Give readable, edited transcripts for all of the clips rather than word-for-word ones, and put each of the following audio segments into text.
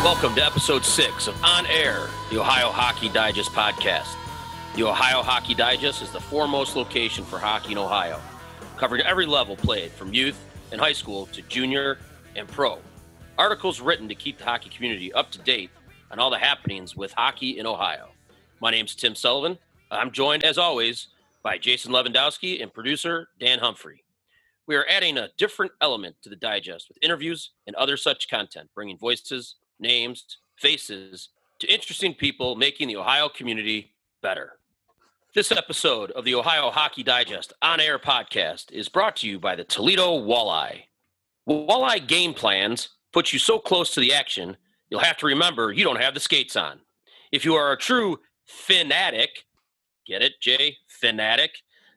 Welcome to episode 6 of On Air, the Ohio Hockey Digest podcast. The Ohio Hockey Digest is the foremost location for hockey in Ohio, covering every level played from youth and high school to junior and pro. Articles written to keep the hockey community up to date on all the happenings with hockey in Ohio. My name's Tim Sullivan. I'm joined, as always, by Jason Lewandowski and producer Dan Humphrey. We are adding a different element to the digest with interviews and other such content, bringing voices, names, faces to interesting people making the Ohio community better. This episode of the Ohio Hockey Digest On Air podcast is brought to you by the Toledo Walleye. Walleye game plans put you so close to the action, you'll have to remember you don't have the skates on. If you are a true fanatic, get it, Jay? Fanatic.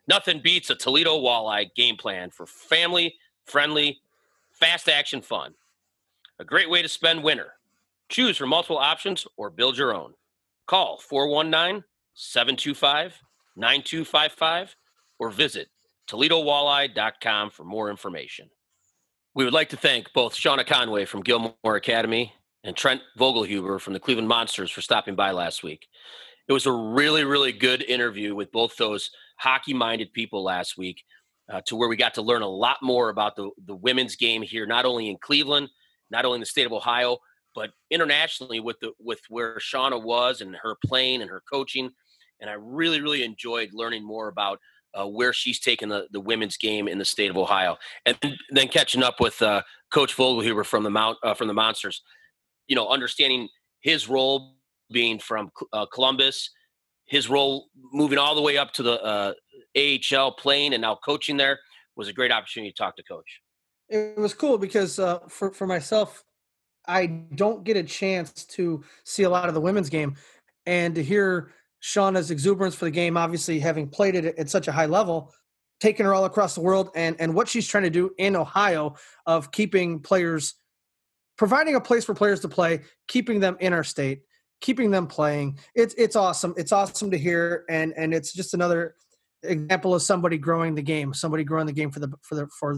Nothing beats a Toledo Walleye game plan for family-friendly, fast-action fun. A great way to spend winter. Choose from multiple options or build your own. Call 419-725-9255 or visit ToledoWalleye.com for more information. We would like to thank both Shauna Conway from Gilmore Academy and Trent Vogelhuber from the Cleveland Monsters for stopping by last week. It was a really, really good interview with both those hockey-minded people last week to where we got to learn a lot more about the women's game here, not only in Cleveland, not only in the state of Ohio, but internationally with where Shauna was and her playing and her coaching. And I really, really enjoyed learning more about where she's taken the women's game in the state of Ohio. And then catching up with Coach Vogelhuber from the Monsters, you know, understanding his role being from Columbus, his role moving all the way up to the AHL playing and now coaching there was a great opportunity to talk to Coach. It was cool because for myself, I don't get a chance to see a lot of the women's game, and to hear Shauna's exuberance for the game, obviously having played it at such a high level, taking her all across the world, and what she's trying to do in Ohio of keeping players, providing a place for players to play, keeping them in our state, keeping them playing. It's awesome. It's awesome to hear. And it's just another example of somebody growing the game for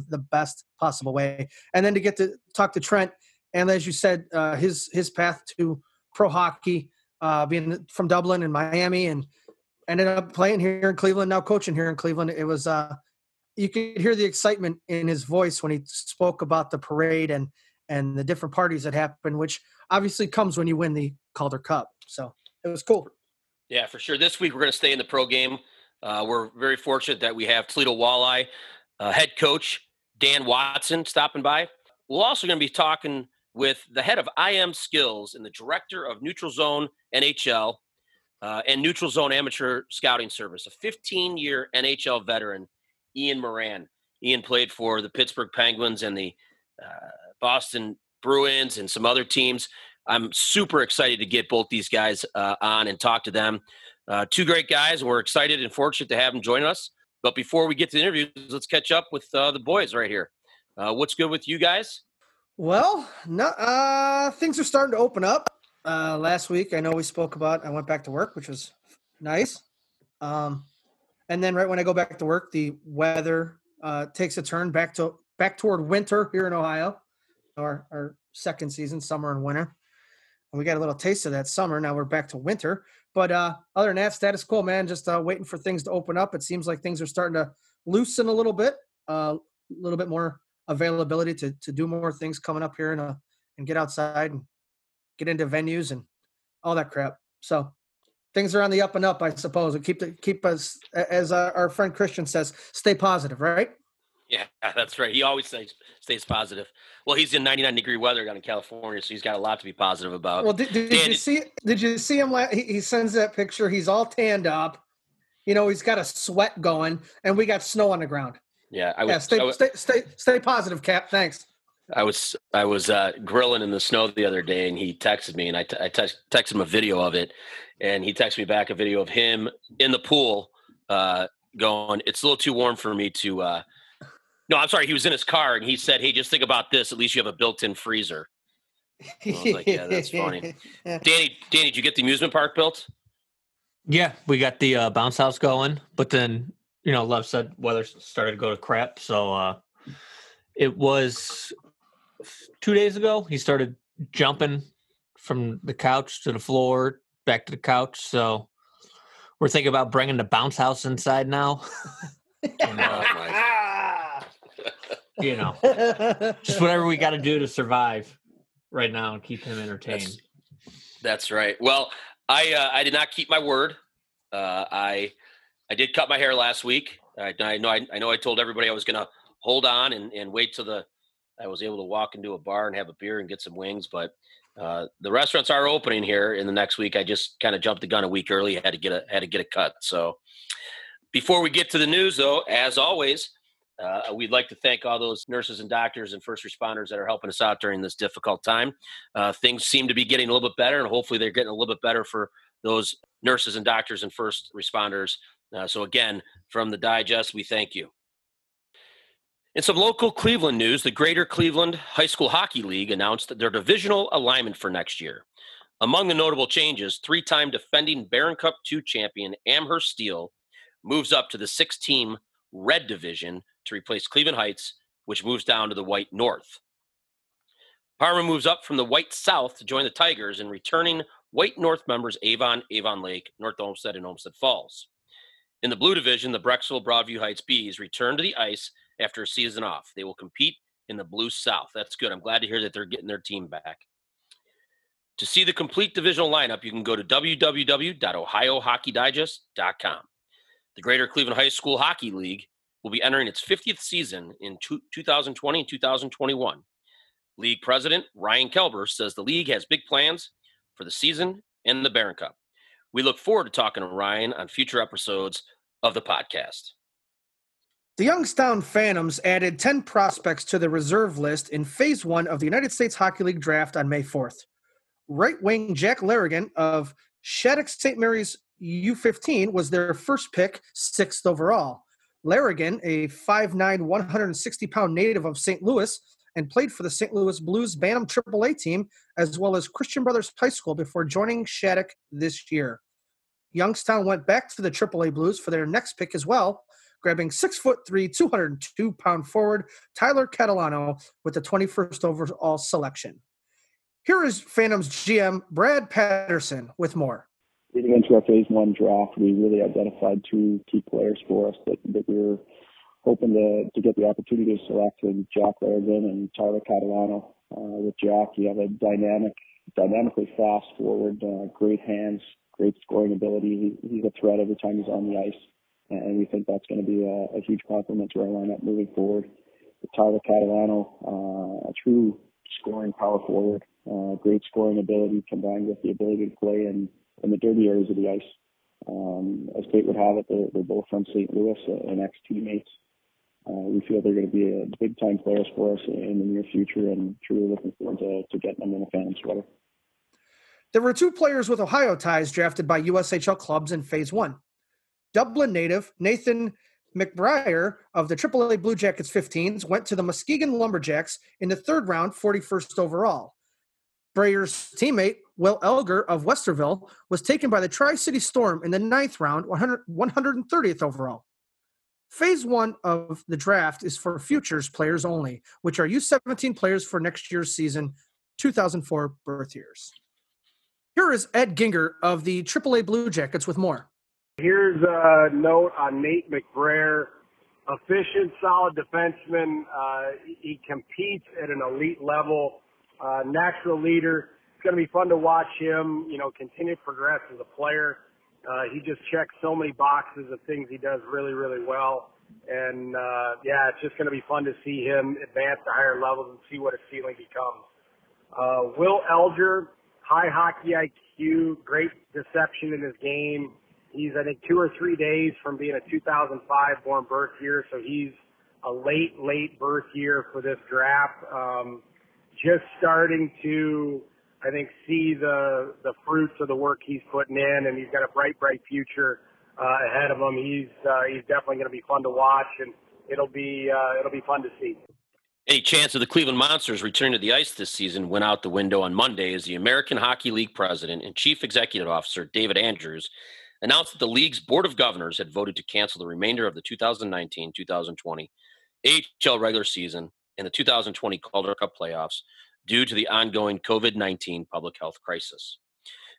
the best possible way. And then to get to talk to Trent, and as you said, his path to pro hockey, being from Dublin and Miami, and ended up playing here in Cleveland, now coaching here in Cleveland. It was you could hear the excitement in his voice when he spoke about the parade and the different parties that happen, which obviously comes when you win the Calder Cup. So it was cool. Yeah, for sure. This week we're going to stay in the pro game. We're very fortunate that we have Toledo Walleye head coach Dan Watson stopping by. We're also going to be talking with the head of IM Skills and the director of Neutral Zone NHL and Neutral Zone Amateur Scouting Service, a 15-year NHL veteran, Ian Moran. Ian played for the Pittsburgh Penguins and the Boston Bruins and some other teams. I'm super excited to get both these guys on and talk to them. Two great guys. We're excited and fortunate to have them join us. But before we get to the interviews, let's catch up with the boys right here. What's good with you guys? Well, no, things are starting to open up. Last week, I know we spoke about I went back to work, which was nice. And then right when I go back to work, the weather takes a turn back toward winter here in Ohio, our second season, summer and winter. And we got a little taste of that summer. Now we're back to winter. But other than that, status quo, man, just waiting for things to open up. It seems like things are starting to loosen a little bit, a little bit more availability to do more things coming up here and get outside and get into venues and all that crap. So things are on the up and up, I suppose. And keep us, as our friend Christian says, stay positive, right? Yeah, that's right. He always stays positive. Well, he's in 99-degree weather down in California, so he's got a lot to be positive about. Well, did you see him? He sends that picture. He's all tanned up. You know, he's got a sweat going, and we got snow on the ground. Yeah, stay positive, Cap. Thanks. I was grilling in the snow the other day, and he texted me, and I texted him a video of it, and he texted me back a video of him in the pool going, it's a little too warm for me to no, I'm sorry, he was in his car, and he said, hey, just think about this. At least you have a built-in freezer. I was like, yeah, that's funny. Danny, did you get the amusement park built? Yeah, we got the bounce house going, but then, you know, Lev said weather started to go to crap. So it was 2 days ago. He started jumping from the couch to the floor, back to the couch. So we're thinking about bringing the bounce house inside now. And, you know, just whatever we got to do to survive right now and keep him entertained. That's right. Well, I did not keep my word. I did cut my hair last week. I know I told everybody I was going to hold on and wait till I was able to walk into a bar and have a beer and get some wings. But the restaurants are opening here in the next week. I just kind of jumped the gun a week early. Had to get a cut. So before we get to the news, though, as always, we'd like to thank all those nurses and doctors and first responders that are helping us out during this difficult time. Things seem to be getting a little bit better, and hopefully they're getting a little bit better for those nurses and doctors and first responders. So again, from the Digest, we thank you. In some local Cleveland news, the Greater Cleveland High School Hockey League announced their divisional alignment for next year. Among the notable changes, three-time defending Barron Cup II champion Amherst Steel moves up to the six-team Red Division to replace Cleveland Heights, which moves down to the White North. Parma moves up from the White South to join the Tigers and returning White North members Avon, Avon Lake, North Olmsted, and Olmsted Falls. In the Blue Division, the Brexville Broadview Heights Bees return to the ice after a season off. They will compete in the Blue South. That's good. I'm glad to hear that they're getting their team back. To see the complete divisional lineup, you can go to www.ohiohockeydigest.com. The Greater Cleveland High School Hockey League will be entering its 50th season in 2020 and 2021. League President Ryan Kelber says the league has big plans for the season and the Barron Cup. We look forward to talking to Ryan on future episodes of the podcast. The Youngstown Phantoms added 10 prospects to the reserve list in Phase 1 of the United States Hockey League draft on May 4th. Right wing Jack Larrigan of Shattuck St. Mary's U15 was their first pick, 6th overall. Larrigan, a 5'9", 160-pound native of St. Louis, and played for the St. Louis Blues Bantam AAA team, as well as Christian Brothers High School before joining Shattuck this year. Youngstown went back to the AAA Blues for their next pick as well, grabbing 6'3", 202-pound forward Tyler Catalano with the 21st overall selection. Here is Phantoms GM Brad Patterson with more. Leading into our Phase 1 draft, we really identified two key players for us that we were hoping to get the opportunity to select, and Jack Larrigan and Tyler Catalano. With Jack, you have a dynamically fast forward, great hands, great scoring ability. He's a threat every time he's on the ice. And we think that's going to be a huge compliment to our lineup moving forward. With Tyler Catalano, a true scoring power forward, great scoring ability combined with the ability to play in the dirty areas of the ice. As fate would have it, they're both from St. Louis and ex-teammates. We feel they're going to be a big-time players for us in the near future, and truly looking forward to getting them in the Phantom sweater. There were two players with Ohio ties drafted by USHL clubs in Phase 1. Dublin native Nathan McBrayer of the AAA Blue Jackets 15s went to the Muskegon Lumberjacks in the third round, 41st overall. Brayer's teammate, Will Elger of Westerville, was taken by the Tri-City Storm in the ninth round, 130th overall. Phase 1 of the draft is for futures players only, which are U17 players for next year's season, 2004 birth years. Here is Ed Ginger of the AAA Blue Jackets with more. Here's a note on Nate McBrayer. Efficient, solid defenseman. He competes at an elite level. Natural leader. It's going to be fun to watch him, you know, continue to progress as a player. He just checks so many boxes of things he does really, really well. And, yeah, it's just going to be fun to see him advance to higher levels and see what his ceiling becomes. Will Elger, high hockey IQ, great deception in his game. He's, I think, 2 or 3 days from being a 2005 born birth year, so he's a late, late birth year for this draft. Just starting to, I think, see the fruits of the work he's putting in, and he's got a bright, bright future ahead of him. He's definitely going to be fun to watch, and it'll be fun to see. Any chance of the Cleveland Monsters return to the ice this season went out the window on Monday as the American Hockey League president and chief executive officer, David Andrews, announced that the league's board of governors had voted to cancel the remainder of the 2019-2020 AHL regular season and the 2020 Calder Cup playoffs due to the ongoing COVID-19 public health crisis.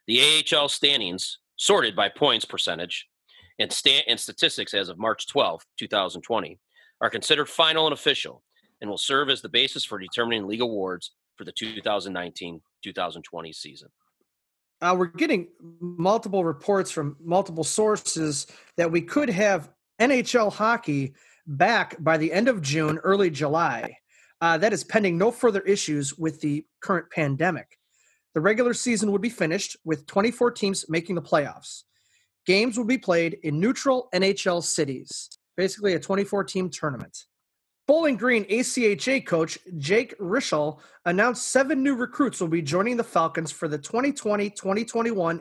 The AHL standings, sorted by points percentage and statistics as of March 12, 2020, are considered final and official, and will serve as the basis for determining league awards for the 2019-2020 season. We're getting multiple reports from multiple sources that we could have NHL hockey back by the end of June, early July. That is pending no further issues with the current pandemic. The regular season would be finished with 24 teams making the playoffs. Games would be played in neutral NHL cities, basically a 24-team tournament. Bowling Green ACHA coach Jake Rischel announced 7 new recruits will be joining the Falcons for the 2020-2021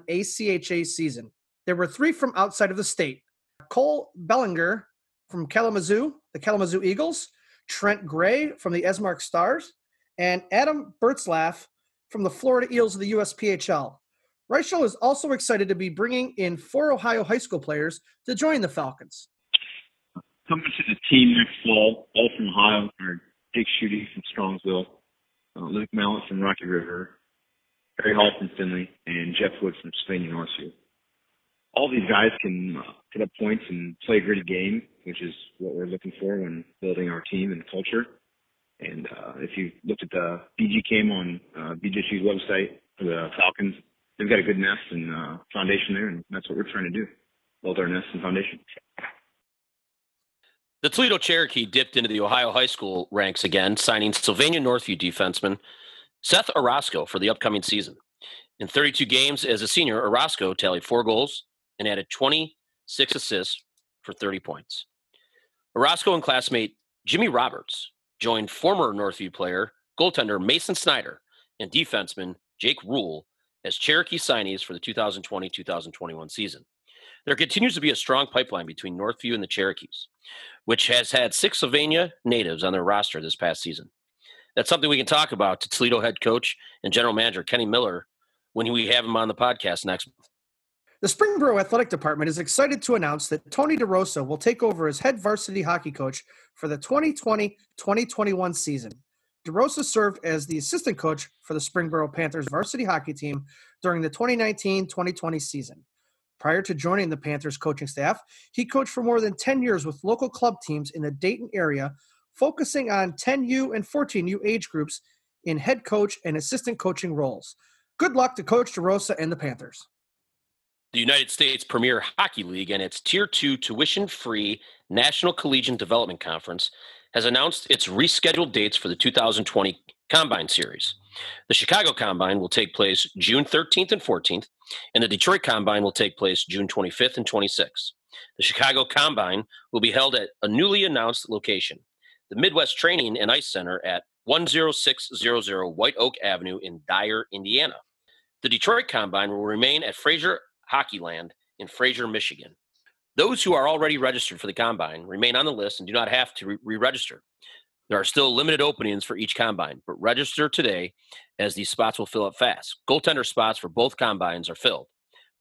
ACHA season. There were 3 from outside of the state. Cole Bellinger from Kalamazoo, the Kalamazoo Eagles, Trent Gray from the Esmark Stars, and Adam Bertzlaff from the Florida Eels of the USPHL. Rischel is also excited to be bringing in 4 Ohio high school players to join the Falcons. Coming to the team next fall, all from Ohio, are Dick Schutte from Strongsville, Luke Mallett from Rocky River, Harry Hall from Finley, and Jeff Wood from Sylvania Northview. All these guys can put up points and play a gritty game, which is what we're looking for when building our team and culture. And if you looked at the BG Cam on BJC's website for the Falcons, they've got a good nest and foundation there, and that's what we're trying to do, build our nest and foundation. The Toledo Cherokee dipped into the Ohio high school ranks again, signing Sylvania Northview defenseman Seth Orozco for the upcoming season. In 32 games as a senior, Orozco tallied 4 goals and added 26 assists for 30 points. Orozco and classmate Jimmy Roberts joined former Northview player, goaltender Mason Snyder, and defenseman Jake Rule as Cherokee signees for the 2020-2021 season. There continues to be a strong pipeline between Northview and the Cherokees, which has had 6 Sylvania natives on their roster this past season. That's something we can talk about to Toledo head coach and general manager Kenny Miller when we have him on the podcast next month. The Springboro Athletic Department is excited to announce that Tony DeRosa will take over as head varsity hockey coach for the 2020-2021 season. DeRosa served as the assistant coach for the Springboro Panthers varsity hockey team during the 2019-2020 season. Prior to joining the Panthers coaching staff, he coached for more than 10 years with local club teams in the Dayton area, focusing on 10U and 14U age groups in head coach and assistant coaching roles. Good luck to Coach DeRosa and the Panthers. The United States Premier Hockey League and its Tier 2 tuition-free National Collegiate Development Conference has announced its rescheduled dates for the 2020 Combine Series. The Chicago Combine will take place June 13th and 14th, and the Detroit Combine will take place June 25th and 26th. The Chicago Combine will be held at a newly announced location, the Midwest Training and Ice Center at 10600 White Oak Avenue in Dyer, Indiana. The Detroit Combine will remain at Fraser Hockeyland in Fraser, Michigan. Those who are already registered for the Combine remain on the list and do not have to re-register. There are still limited openings for each combine, but register today as these spots will fill up fast. Goaltender spots for both combines are filled,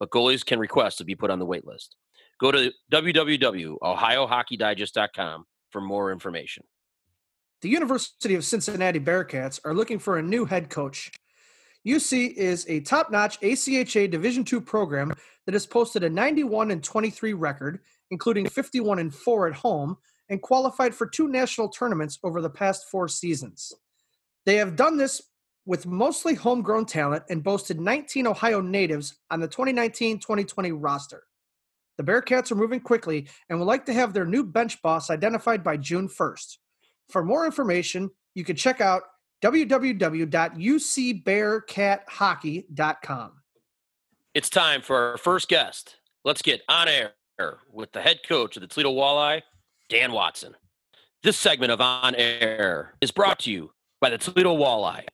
but goalies can request to be put on the wait list. Go to www.ohiohockeydigest.com for more information. The University of Cincinnati Bearcats are looking for a new head coach. UC is a top-notch ACHA Division II program that has posted a 91-23 record, including 51-4 at home, and qualified for 2 national tournaments over the past 4 seasons. They have done this with mostly homegrown talent and boasted 19 Ohio natives on the 2019-2020 roster. The Bearcats are moving quickly and would like to have their new bench boss identified by June 1st. For more information, you can check out www.ucbearcathockey.com. It's time for our first guest. Let's get on air with the head coach of the Toledo Walleye, Dan Watson. This segment of On Air is brought to you by the Toledo Walleye.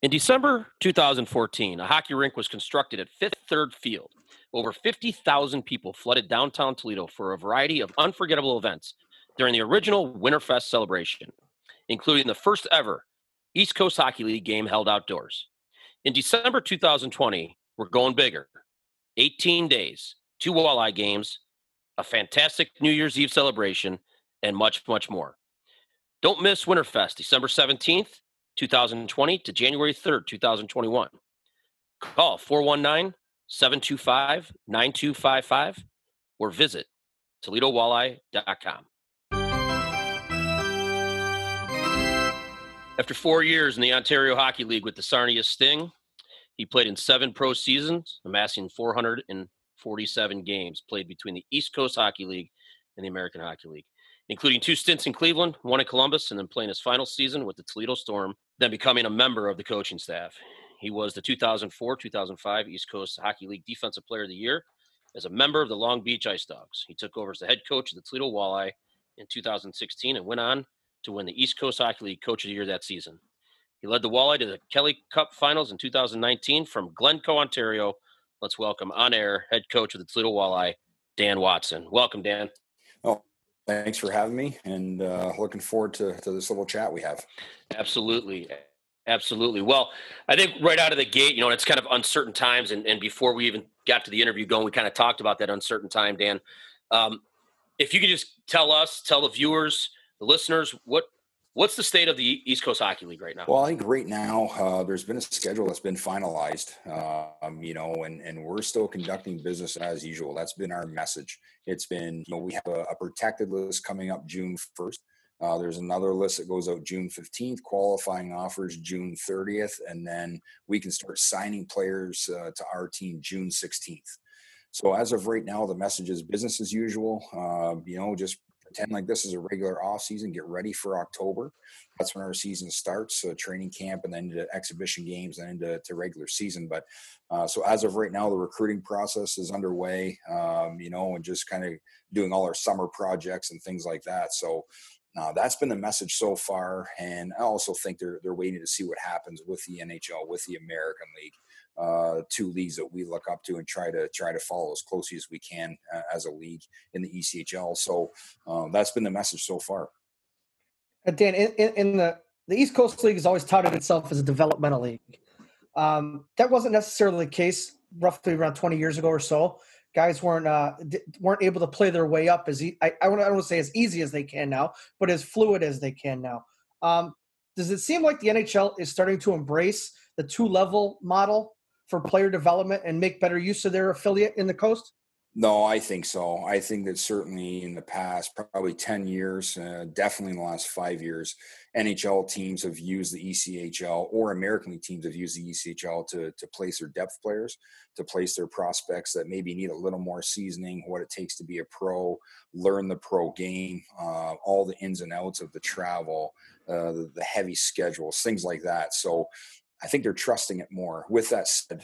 In December 2014, a hockey rink was constructed at Fifth Third Field. Over 50,000 people flooded downtown Toledo for a variety of unforgettable events during the original Winterfest celebration. including the first ever East Coast Hockey League game held outdoors. In December 2020, we're going bigger. 18 days, 2 walleye games, a fantastic New Year's Eve celebration, and much, much more. Don't miss Winterfest, December 17th, 2020 to January 3rd, 2021. Call 419-725-9255 or visit ToledoWalleye.com. After 4 years in the Ontario Hockey League with the Sarnia Sting, he played in 7 pro seasons, amassing 447 games played between the East Coast Hockey League and the American Hockey League, including 2 stints in Cleveland, 1 in Columbus, and then playing his final season with the Toledo Storm, then becoming a member of the coaching staff. He was the 2004-2005 East Coast Hockey League Defensive Player of the Year as a member of the Long Beach Ice Dogs. He took over as the head coach of the Toledo Walleye in 2016 and went on to win the East Coast Hockey League Coach of the Year that season. He led the Walleye to the Kelly Cup Finals in 2019 from Glencoe, Ontario. Let's welcome on-air head coach of the Toledo Walleye, Dan Watson. Welcome, Dan. Oh, thanks for having me, and looking forward to this little chat we have. Absolutely. Absolutely. Well, I think right out of the gate, you know, it's kind of uncertain times, and before we even got to the interview going, we kind of talked about that uncertain time, Dan. If you could just tell us, tell the viewers, the listeners, what's the state of the East Coast Hockey League right now? Well, I think right now there's been a schedule that's been finalized, and we're still conducting business as usual. That's been our message. It's been, you know, we have a protected list coming up June 1st. There's another list that goes out June 15th, qualifying offers June 30th, and then we can start signing players to our team June 16th. So as of right now, the message is business as usual, just pretend like this is a regular off season. Get ready for October. That's when our season starts. So training camp and then into exhibition games and into regular season. But so as of right now, the recruiting process is underway, and just kind of doing all our summer projects and things like that. So that's been the message so far. And I also think they're waiting to see what happens with the NHL, with the American League, 2 leagues that we look up to and try to follow as closely as we can as a league in the ECHL. So that's been the message so far. Dan, in the East Coast League has always touted itself as a developmental league. That wasn't necessarily the case roughly around 20 years ago or so. Guys weren't able to play their way up as I don't want to say as easy as they can now, but as fluid as they can now. Does it seem like the NHL is starting to embrace the 2-level model for player development and make better use of their affiliate in the coast? No, I think so. I think that certainly in the past, probably 10 years, definitely in the last 5 years, NHL teams have used the ECHL, or American League teams have used the ECHL to place their depth players, to place their prospects that maybe need a little more seasoning, what it takes to be a pro, learn the pro game, all the ins and outs of the travel, the heavy schedules, things like that. So I think they're trusting it more. With that said,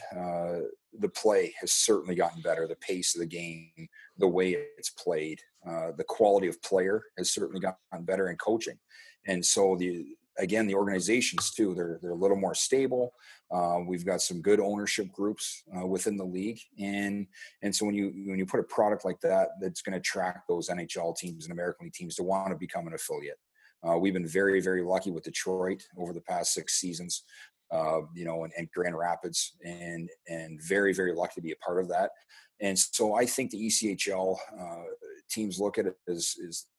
the play has certainly gotten better. The pace of the game, the way it's played, the quality of player has certainly gotten better in coaching. And so the organizations too, they're a little more stable. We've got some good ownership groups within the league. And so when you put a product like that, that's going to attract those NHL teams and American League teams to want to become an affiliate. We've been very, very lucky with Detroit over the past 6 seasons. And Grand Rapids, and very, very lucky to be a part of that. And so I think the ECHL teams look at it as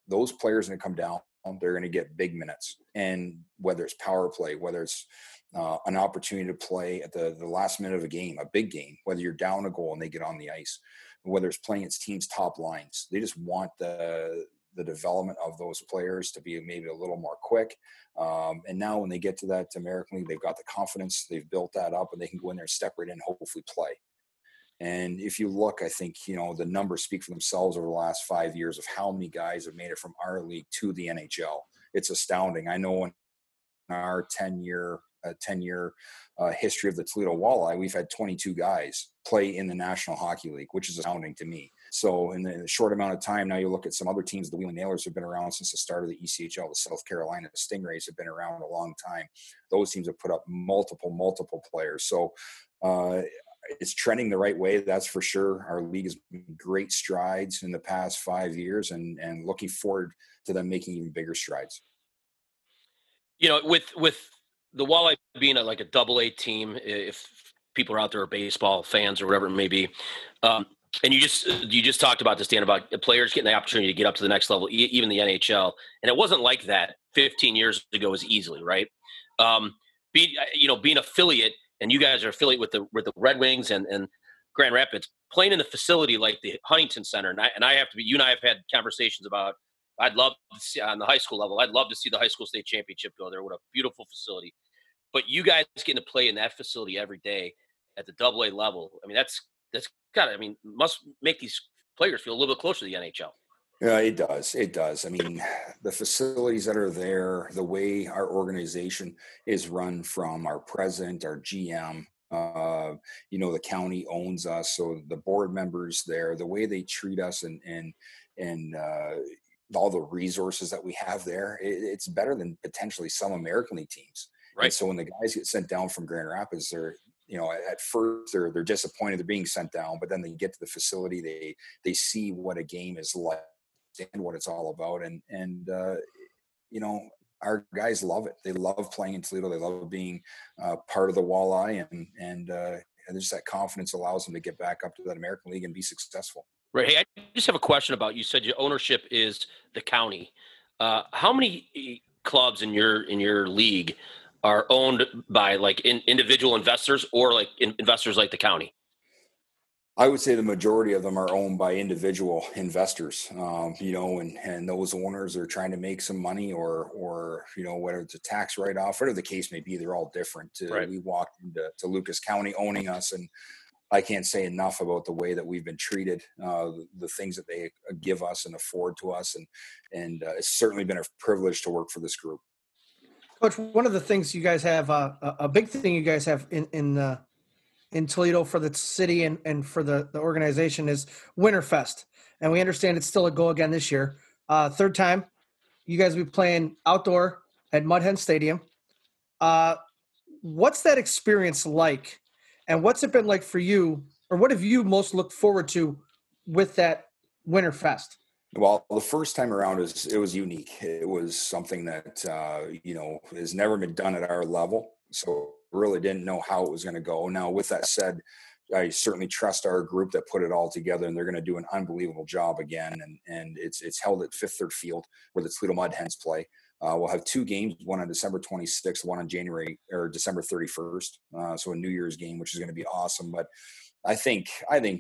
those players going to come down, they're going to get big minutes. And whether it's power play, whether it's an opportunity to play at the last minute of a game, a big game, whether you're down a goal and they get on the ice, whether it's playing its team's top lines, they just want the development of those players to be maybe a little more quick. And now when they get to that American League, they've got the confidence, they've built that up, and they can go in there and step right in, hopefully play. And if you look, I think, the numbers speak for themselves over the last 5 years of how many guys have made it from our league to the NHL. It's astounding. I know in our 10-year history of the Toledo Walleye, we've had 22 guys play in the National Hockey League, which is astounding to me. So in the short amount of time, now you look at some other teams, the Wheeling Nailers have been around since the start of the ECHL, the South Carolina Stingrays have been around a long time. Those teams have put up multiple players. So it's trending the right way, that's for sure. Our league has made great strides in the past 5 years, and looking forward to them making even bigger strides. You know, with the Walleye being like a double-A team, if people are out there, baseball fans or whatever it may be, and you just talked about this, Dan, about players getting the opportunity to get up to the next level, even the NHL, and it wasn't like that 15 years ago as easily, right? Being affiliate, and you guys are affiliate with the Red Wings and Grand Rapids, playing in the facility like the Huntington Center, and I have to be. You and I have had conversations about. I'd love to see on the high school level. I'd love to see the high school state championship go there. What a beautiful facility! But you guys getting to play in that facility every day at the Double A level. I mean, that's gotta. I mean, must make these players feel a little bit closer to the NHL. Yeah, it does. It does. I mean, the facilities that are there, the way our organization is run from our president, our GM. The county owns us, so the board members there, the way they treat us, and all the resources that we have there, it's better than potentially some American League teams. Right. And so when the guys get sent down from Grand Rapids, they're, at first they're disappointed they're being sent down, but then they get to the facility, they see what a game is like and what it's all about. And our guys love it. They love playing in Toledo. They love being part of the Walleye and there's that confidence allows them to get back up to that American League and be successful. Right. Hey, I just have a question about, you said your ownership is the county. How many clubs in your league are owned by like individual investors or like investors like the county? I would say the majority of them are owned by individual investors, and those owners are trying to make some money or whether it's a tax write-off, whatever the case may be, they're all different. Right. We walked into Lucas County owning us, and I can't say enough about the way that we've been treated, the things that they give us and afford to us. And it's certainly been a privilege to work for this group. Coach, one of the things you guys have, a big thing you guys have in Toledo for the city and for the organization is Winterfest. And we understand it's still a go again this year. Third time, you guys will be playing outdoor at Mud Hen Stadium. What's that experience like? And what's it been like for you, or what have you most looked forward to with that Winterfest? Well, the first time around, it was unique. It was something that, has never been done at our level. So really didn't know how it was going to go. Now, with that said, I certainly trust our group that put it all together, and they're going to do an unbelievable job again. And it's held at Fifth Third Field, where the Toledo Mud Hens play. We'll have two games, one on December 26th, one on December 31st. So a New Year's game, which is going to be awesome. But I think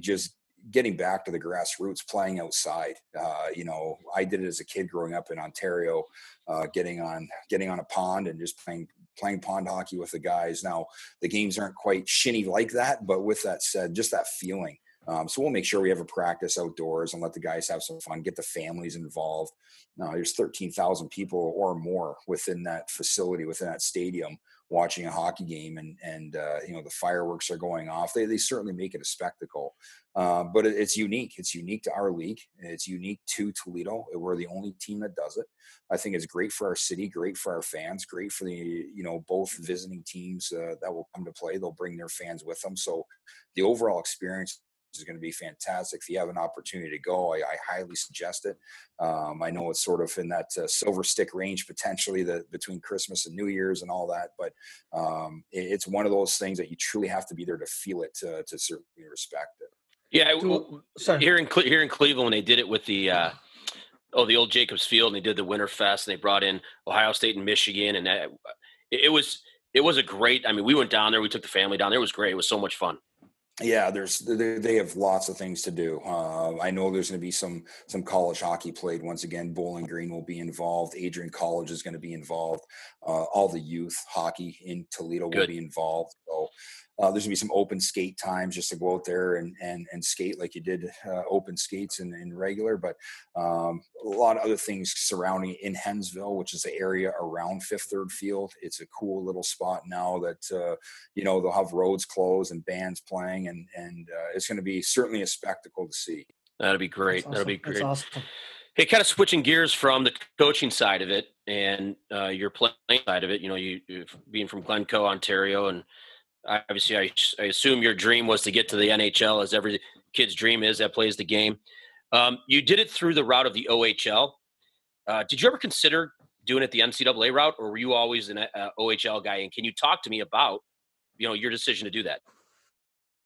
just getting back to the grassroots, playing outside. I did it as a kid growing up in Ontario, getting on a pond and just playing pond hockey with the guys. Now the games aren't quite shinny like that, but with that said, just that feeling. So we'll make sure we have a practice outdoors and let the guys have some fun, get the families involved. Now there's 13,000 people or more within that facility, within that stadium, watching a hockey game, and the fireworks are going off. They certainly make it a spectacle, but it's unique. It's unique to our league. It's unique to Toledo. We're the only team that does it. I think it's great for our city, great for our fans, great for the, both visiting teams that will come to play. They'll bring their fans with them. So the overall experience is going to be fantastic. If you have an opportunity to go, I highly suggest it. I know it's sort of in that silver stick range, potentially between Christmas and New Year's and all that, but it's one of those things that you truly have to be there to feel it, to certainly respect it. Yeah, here in Cleveland, when they did it with the old Jacobs Field, and they did the Winterfest, and they brought in Ohio State and Michigan, and that, it was a great. I mean, we went down there, we took the family down there. It was great. It was so much fun. Yeah, they have lots of things to do. I know there's going to be some college hockey played once again. Bowling Green will be involved. Adrian College is going to be involved. All the youth hockey in Toledo will be involved. So there's going to be some open skate times just to go out there and skate like you did open skates in regular. But a lot of other things surrounding in Hensville, which is the area around Fifth Third Field. It's a cool little spot now that, they'll have roads closed and bands playing. And it's going to be certainly a spectacle to see. That'll be great. Awesome. That'll be great. Awesome. Hey, kind of switching gears from the coaching side of it and your playing side of it, you being from Glencoe, Ontario, and obviously I assume your dream was to get to the NHL, as every kid's dream is that plays the game. You did it through the route of the OHL. Did you ever consider doing it the NCAA route, or were you always an OHL guy? And can you talk to me about, you know, your decision to do that?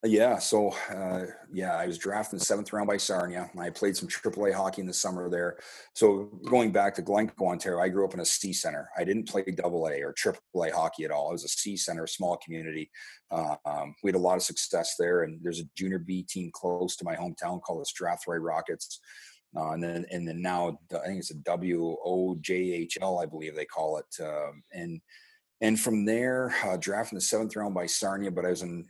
Yeah. So, I was drafted in the seventh round by Sarnia. I played some AAA hockey in the summer there. So going back to Glencoe, Ontario, I grew up in a C center. I didn't play AA or AAA hockey at all. I was a C center, a small community. We had a lot of success there. And there's a junior B team close to my hometown called the Strathroy Rockets. And then now I think it's a WOJHL, I believe they call it. And from there, drafted in the seventh round by Sarnia, but I was in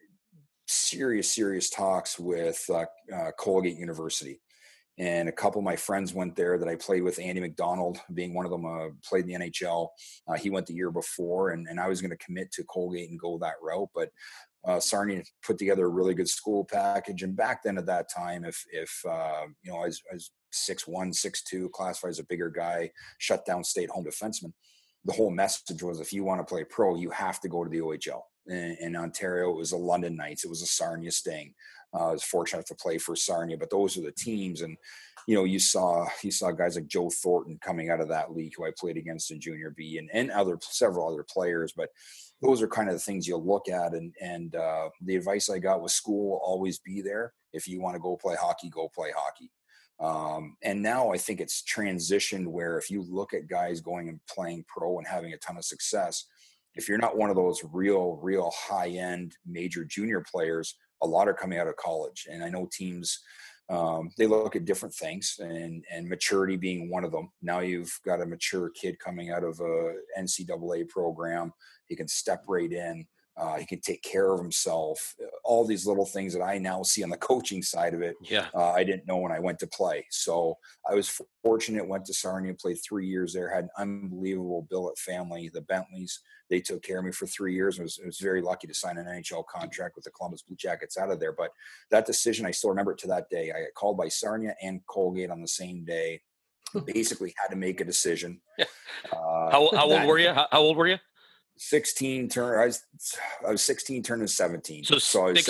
serious talks with Colgate University, and a couple of my friends went there that I played with. Andy McDonald being one of them, played in the NHL. He went the year before, and I was going to commit to Colgate and go that route, but Sarnia put together a really good school package. And back then at that time, if I was 6'1", 6'2", classified as a bigger guy, shut down stay-at-home defenseman, the whole message was, if you want to play pro, you have to go to the OHL. In Ontario, it was a London Knights. It was a Sarnia Sting. I was fortunate to play for Sarnia, but those are the teams. And, you know, you saw guys like Joe Thornton coming out of that league, who I played against in junior B, and several other players. But those are kind of the things you look at. And the advice I got was, school will always be there. If you want to go play hockey, go play hockey. And now I think it's transitioned where if you look at guys going and playing pro and having a ton of success, if you're not one of those real high-end major junior players, a lot are coming out of college. And I know teams, they look at different things, and maturity being one of them. Now you've got a mature kid coming out of a NCAA program. He can step right in. He can take care of himself. All these little things that I now see on the coaching side of it, I didn't know when I went to play. So I was fortunate, went to Sarnia, played 3 years there, had an unbelievable billet family, the Bentleys. They took care of me for 3 years. I was very lucky to sign an NHL contract with the Columbus Blue Jackets out of there. But that decision, I still remember it to that day. I got called by Sarnia and Colgate on the same day. Basically had to make a decision. How old were you? 16 I was 16 turning 17. So I was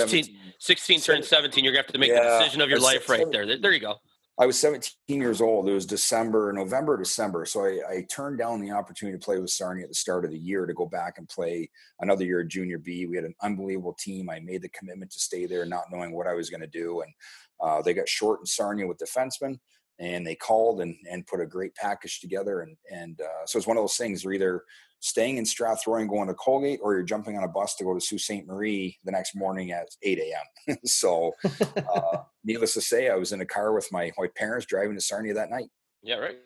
16 turned 17. You're gonna have to make the decision of your life right there. There you go. I was 17 years old. It was November, December. So I turned down the opportunity to play with Sarnia at the start of the year to go back and play another year at Junior B. We had an unbelievable team. I made the commitment to stay there, not knowing what I was going to do. And they got short in Sarnia with defensemen, and they called and put a great package together. And so it's one of those things where either staying in Strathroy and going to Colgate, or you're jumping on a bus to go to Sault Ste. Marie the next morning at 8 a.m. So needless to say, I was in a car with my parents driving to Sarnia that night. Yeah, right.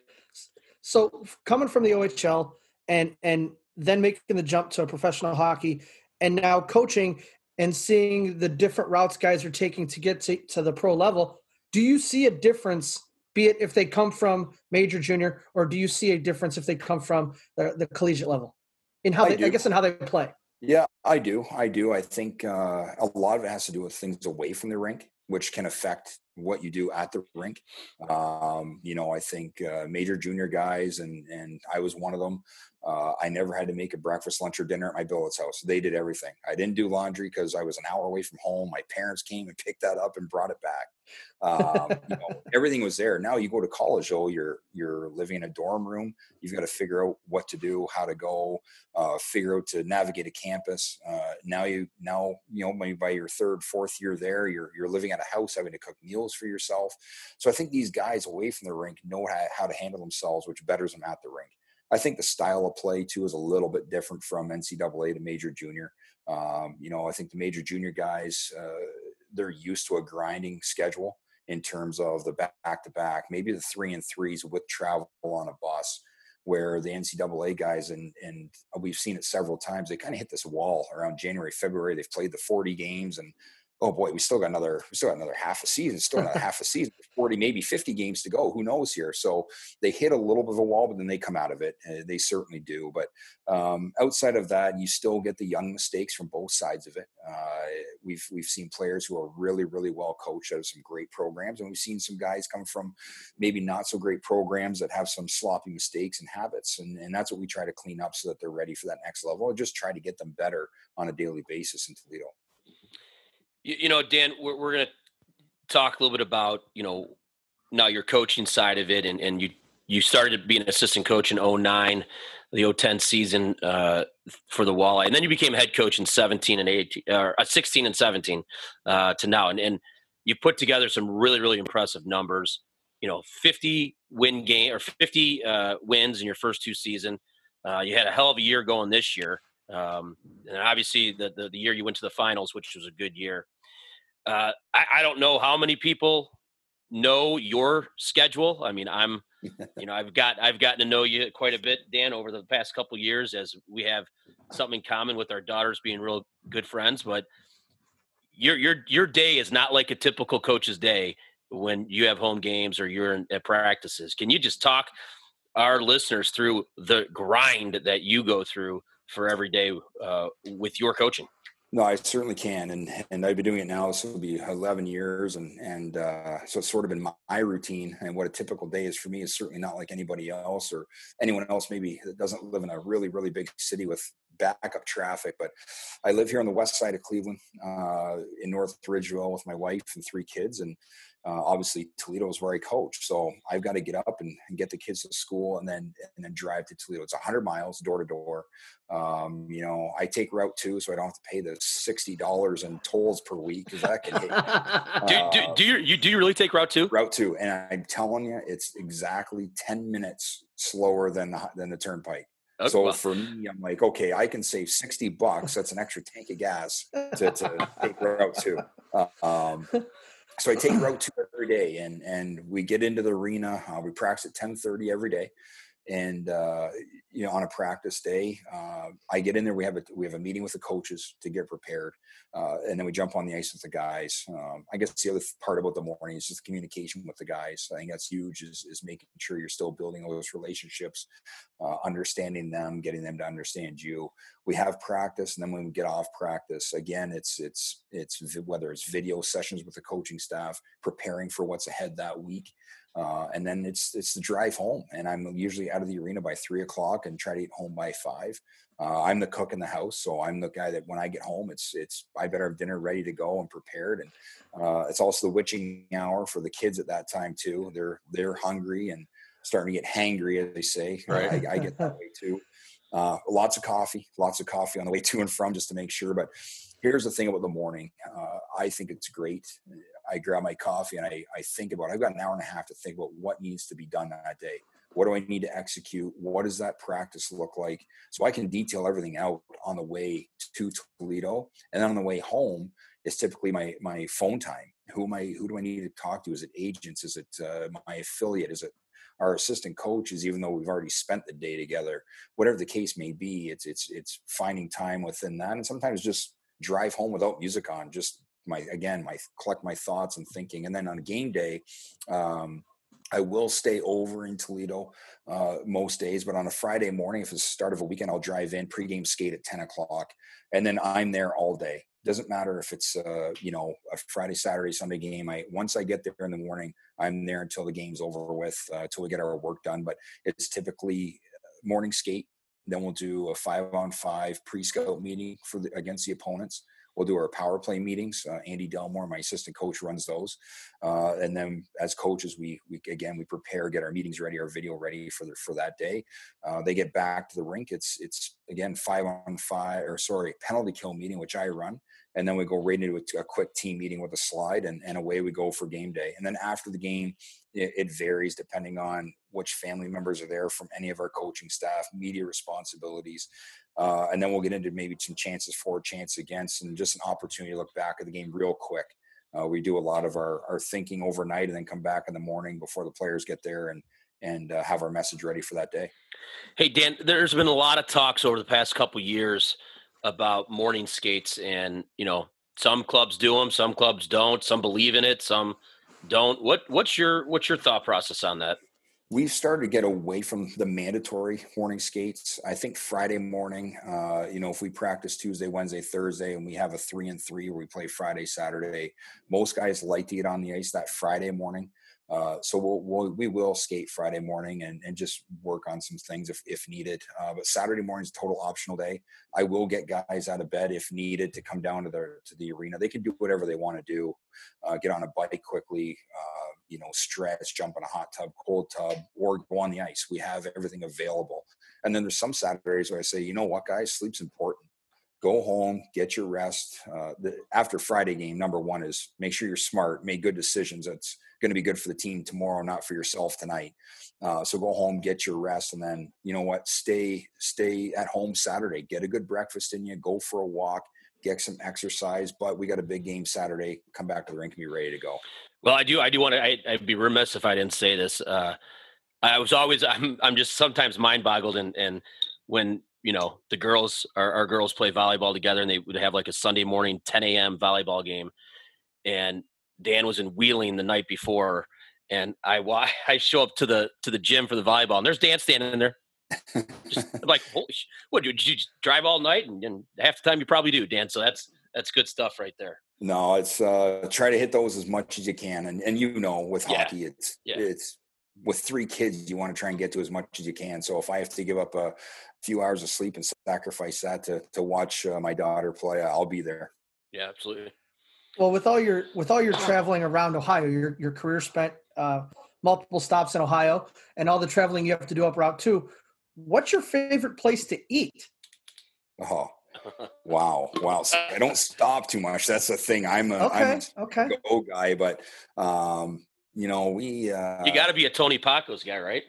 So coming from the OHL and then making the jump to professional hockey, and now coaching and seeing the different routes guys are taking to get to the pro level, do you see a difference, be it if they come from major, junior, or do you see a difference if they come from the collegiate level in how in how they play? Yeah, I do. I think a lot of it has to do with things away from the rink, which can affect what you do at the rink. I think major, junior guys, and I was one of them. I never had to make a breakfast, lunch, or dinner at my billet's house. They did everything. I didn't do laundry because I was an hour away from home. My parents came and picked that up and brought it back. Everything was there. Now you go to college, you're living in a dorm room. You've got to figure out what to do, how to go, figure out to navigate a campus. Now, maybe by your third, fourth year there, you're living at a house, having to cook meals for yourself. So I think these guys away from the rink know how to handle themselves, which betters them at the rink. I think the style of play too is a little bit different from NCAA to major junior. I think the major junior guys, they're used to a grinding schedule in terms of the back-to-back, maybe the 3-on-3s with travel on a bus, where the NCAA guys, and we've seen it several times, they kind of hit this wall around January, February. They've played the 40 games, and oh boy, we still got another half a season, 40, maybe 50 games to go. Who knows here? So they hit a little bit of a wall, but then they come out of it. They certainly do. But outside of that, you still get the young mistakes from both sides of it. We've seen players who are really, really well coached out of some great programs. And we've seen some guys come from maybe not so great programs that have some sloppy mistakes and habits. And that's what we try to clean up so that they're ready for that next level, and just try to get them better on a daily basis in Toledo. You know, Dan, we're going to talk a little bit about, now your coaching side of it, and you you started to be an assistant coach in 2009, the 2010 season for the Walleye, and then you became head coach in 16 and 17 to now, and you put together some really, really impressive numbers. You know, 50 wins in your first two seasons. You had a hell of a year going this year, and obviously the year you went to the finals, which was a good year. I don't know how many people know your schedule. I mean, I've gotten to know you quite a bit, Dan, over the past couple of years, as we have something in common with our daughters being real good friends. But your day is not like a typical coach's day when you have home games or you're at practices. Can you just talk our listeners through the grind that you go through for every day with your coaching? No, I certainly can. And I've been doing it now. This will be 11 years. And so it's sort of been my routine, and what a typical day is for me is certainly not like anybody else or anyone else maybe that doesn't live in a really, really big city with backup traffic. But I live here on the west side of Cleveland, in North Ridgeville, with my wife and three kids. And obviously Toledo is where I coach. So I've got to get up and get the kids to school and then drive to Toledo. It's 100 miles door to door. You know, I take route 2, so I don't have to pay the $60 in tolls per week. Cause that can hit. Do you really take route 2? Route 2. And I'm telling you, it's exactly 10 minutes slower than the turnpike. Okay, so for me, I'm like, okay, I can save $60. That's an extra tank of gas to take route 2. So I take route 2 every day, and we get into the arena. We practice at 10:30 every day, and you know, on a practice day, I get in there. We have a meeting with the coaches to get prepared, and then we jump on the ice with the guys. I guess the other part about the morning is just communication with the guys. I think that's huge, is making sure you're still building those relationships, understanding them, getting them to understand you. We have practice, and then when we get off practice, again, it's whether it's video sessions with the coaching staff, preparing for what's ahead that week, and then it's the drive home. And I'm usually out of the arena by 3:00 and try to get home by 5:00. I'm the cook in the house, so I'm the guy that when I get home, I better have dinner ready to go and prepared. And it's also the witching hour for the kids at that time too. They're hungry and starting to get hangry, as they say. Right. I get that way too. Lots of coffee on the way to and from, just to make sure. But here's the thing about the morning. I think it's great. I grab my coffee and I think about, I've got an hour and a half to think about what needs to be done that day. What do I need to execute? What does that practice look like? So I can detail everything out on the way to Toledo. And then on the way home is typically my phone time. Who do I need to talk to? Is it agents? Is it my affiliate? Is it our assistant coaches, even though we've already spent the day together? Whatever the case may be, it's finding time within that. And sometimes just drive home without music on, just collect my thoughts and thinking. And then on a game day, I will stay over in Toledo most days, but on a Friday morning, if it's the start of a weekend, I'll drive in, pregame skate at 10 o'clock, and then I'm there all day. Doesn't matter if it's a Friday, Saturday, Sunday game. Once I get there in the morning, I'm there until the game's over with, until we get our work done. But it's typically morning skate. Then we'll do a 5-on-5 pre-scout meeting against the opponents. We'll do our power play meetings. Andy Delmore, my assistant coach, runs those. And then as coaches, we prepare, get our meetings ready, our video ready for that day. They get back to the rink. It's again, 5-on-5, penalty kill meeting, which I run. And then we go right into a quick team meeting with a slide, and away we go for game day. And then after the game, it varies depending on which family members are there from any of our coaching staff, media responsibilities. And then we'll get into maybe some chances for, chance against, and just an opportunity to look back at the game real quick. We do a lot of our thinking overnight and then come back in the morning before the players get there and have our message ready for that day. Hey, Dan, there's been a lot of talks over the past couple of years about morning skates, and you know, some clubs do them, some clubs don't, some believe in it, some don't. What's your thought process on that? We've started to get away from the mandatory morning skates. I think Friday morning, you know, if we practice Tuesday, Wednesday, Thursday, and we have a 3-on-3 where we play Friday, Saturday, most guys like to get on the ice that Friday morning. So we will skate Friday morning and just work on some things if needed. But Saturday morning is a total optional day. I will get guys out of bed if needed to come down to the arena. They can do whatever they want to do. Get on a bike quickly, stretch, jump in a hot tub, cold tub, or go on the ice. We have everything available. And then there's some Saturdays where I say, you know what, guys, sleep's important. Go home, get your rest. After Friday game, number one is make sure you're smart, make good decisions. That's going to be good for the team tomorrow, not for yourself tonight. So go home, get your rest, and then you know what? Stay at home Saturday. Get a good breakfast in you. Go for a walk. Get some exercise. But we got a big game Saturday. Come back to the rink and be ready to go. Well, I do want to. I'd be remiss if I didn't say this. I'm just sometimes mind boggled, and when. You know, the girls, our girls play volleyball together, and they would have like a Sunday morning 10 a.m. volleyball game. And Dan was in Wheeling the night before, and I show up to the gym for the volleyball, and there's Dan standing in there. Just like, holy shit, what, did you drive all night? And half the time you probably do, Dan. So that's good stuff right there. No, it's try to hit those as much as you can. And with hockey, it's with three kids, you want to try and get to as much as you can. So if I have to give up a few hours of sleep and sacrifice that to watch my daughter play, I'll be there. Yeah, absolutely. Well, with all your traveling around Ohio, your career spent multiple stops in Ohio, and all the traveling you have to do up Route 2, what's your favorite place to eat? Oh, wow. So I don't stop too much. That's the thing. I'm a go guy, but you got to be a Tony Pacos guy, right?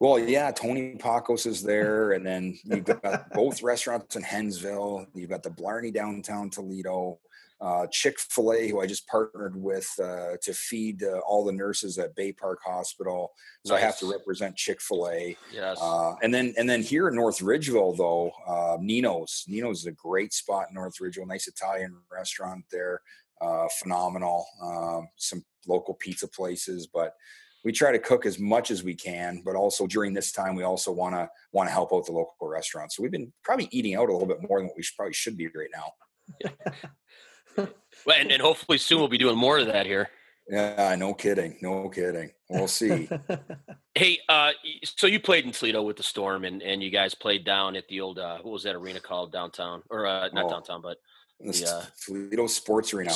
Well, yeah, Tony Pacos is there. And then you've got both restaurants in Hensville. You've got the Blarney downtown Toledo, Chick-fil-A, who I just partnered with to feed all the nurses at Bay Park Hospital. So nice. I have to represent Chick-fil-A. Yes. And then here in North Ridgeville, though, Nino's. Nino's is a great spot in North Ridgeville. Nice Italian restaurant there. Phenomenal. Some local pizza places, but we try to cook as much as we can, but also during this time, we also want to help out the local restaurants. So we've been probably eating out a little bit more than what we should be right now. Yeah. Well, and hopefully soon we'll be doing more of that here. Yeah, no kidding. We'll see. Hey, so you played in Toledo with the Storm, and you guys played down at the old, what was that arena called downtown, or downtown, but the Toledo Sports Arena.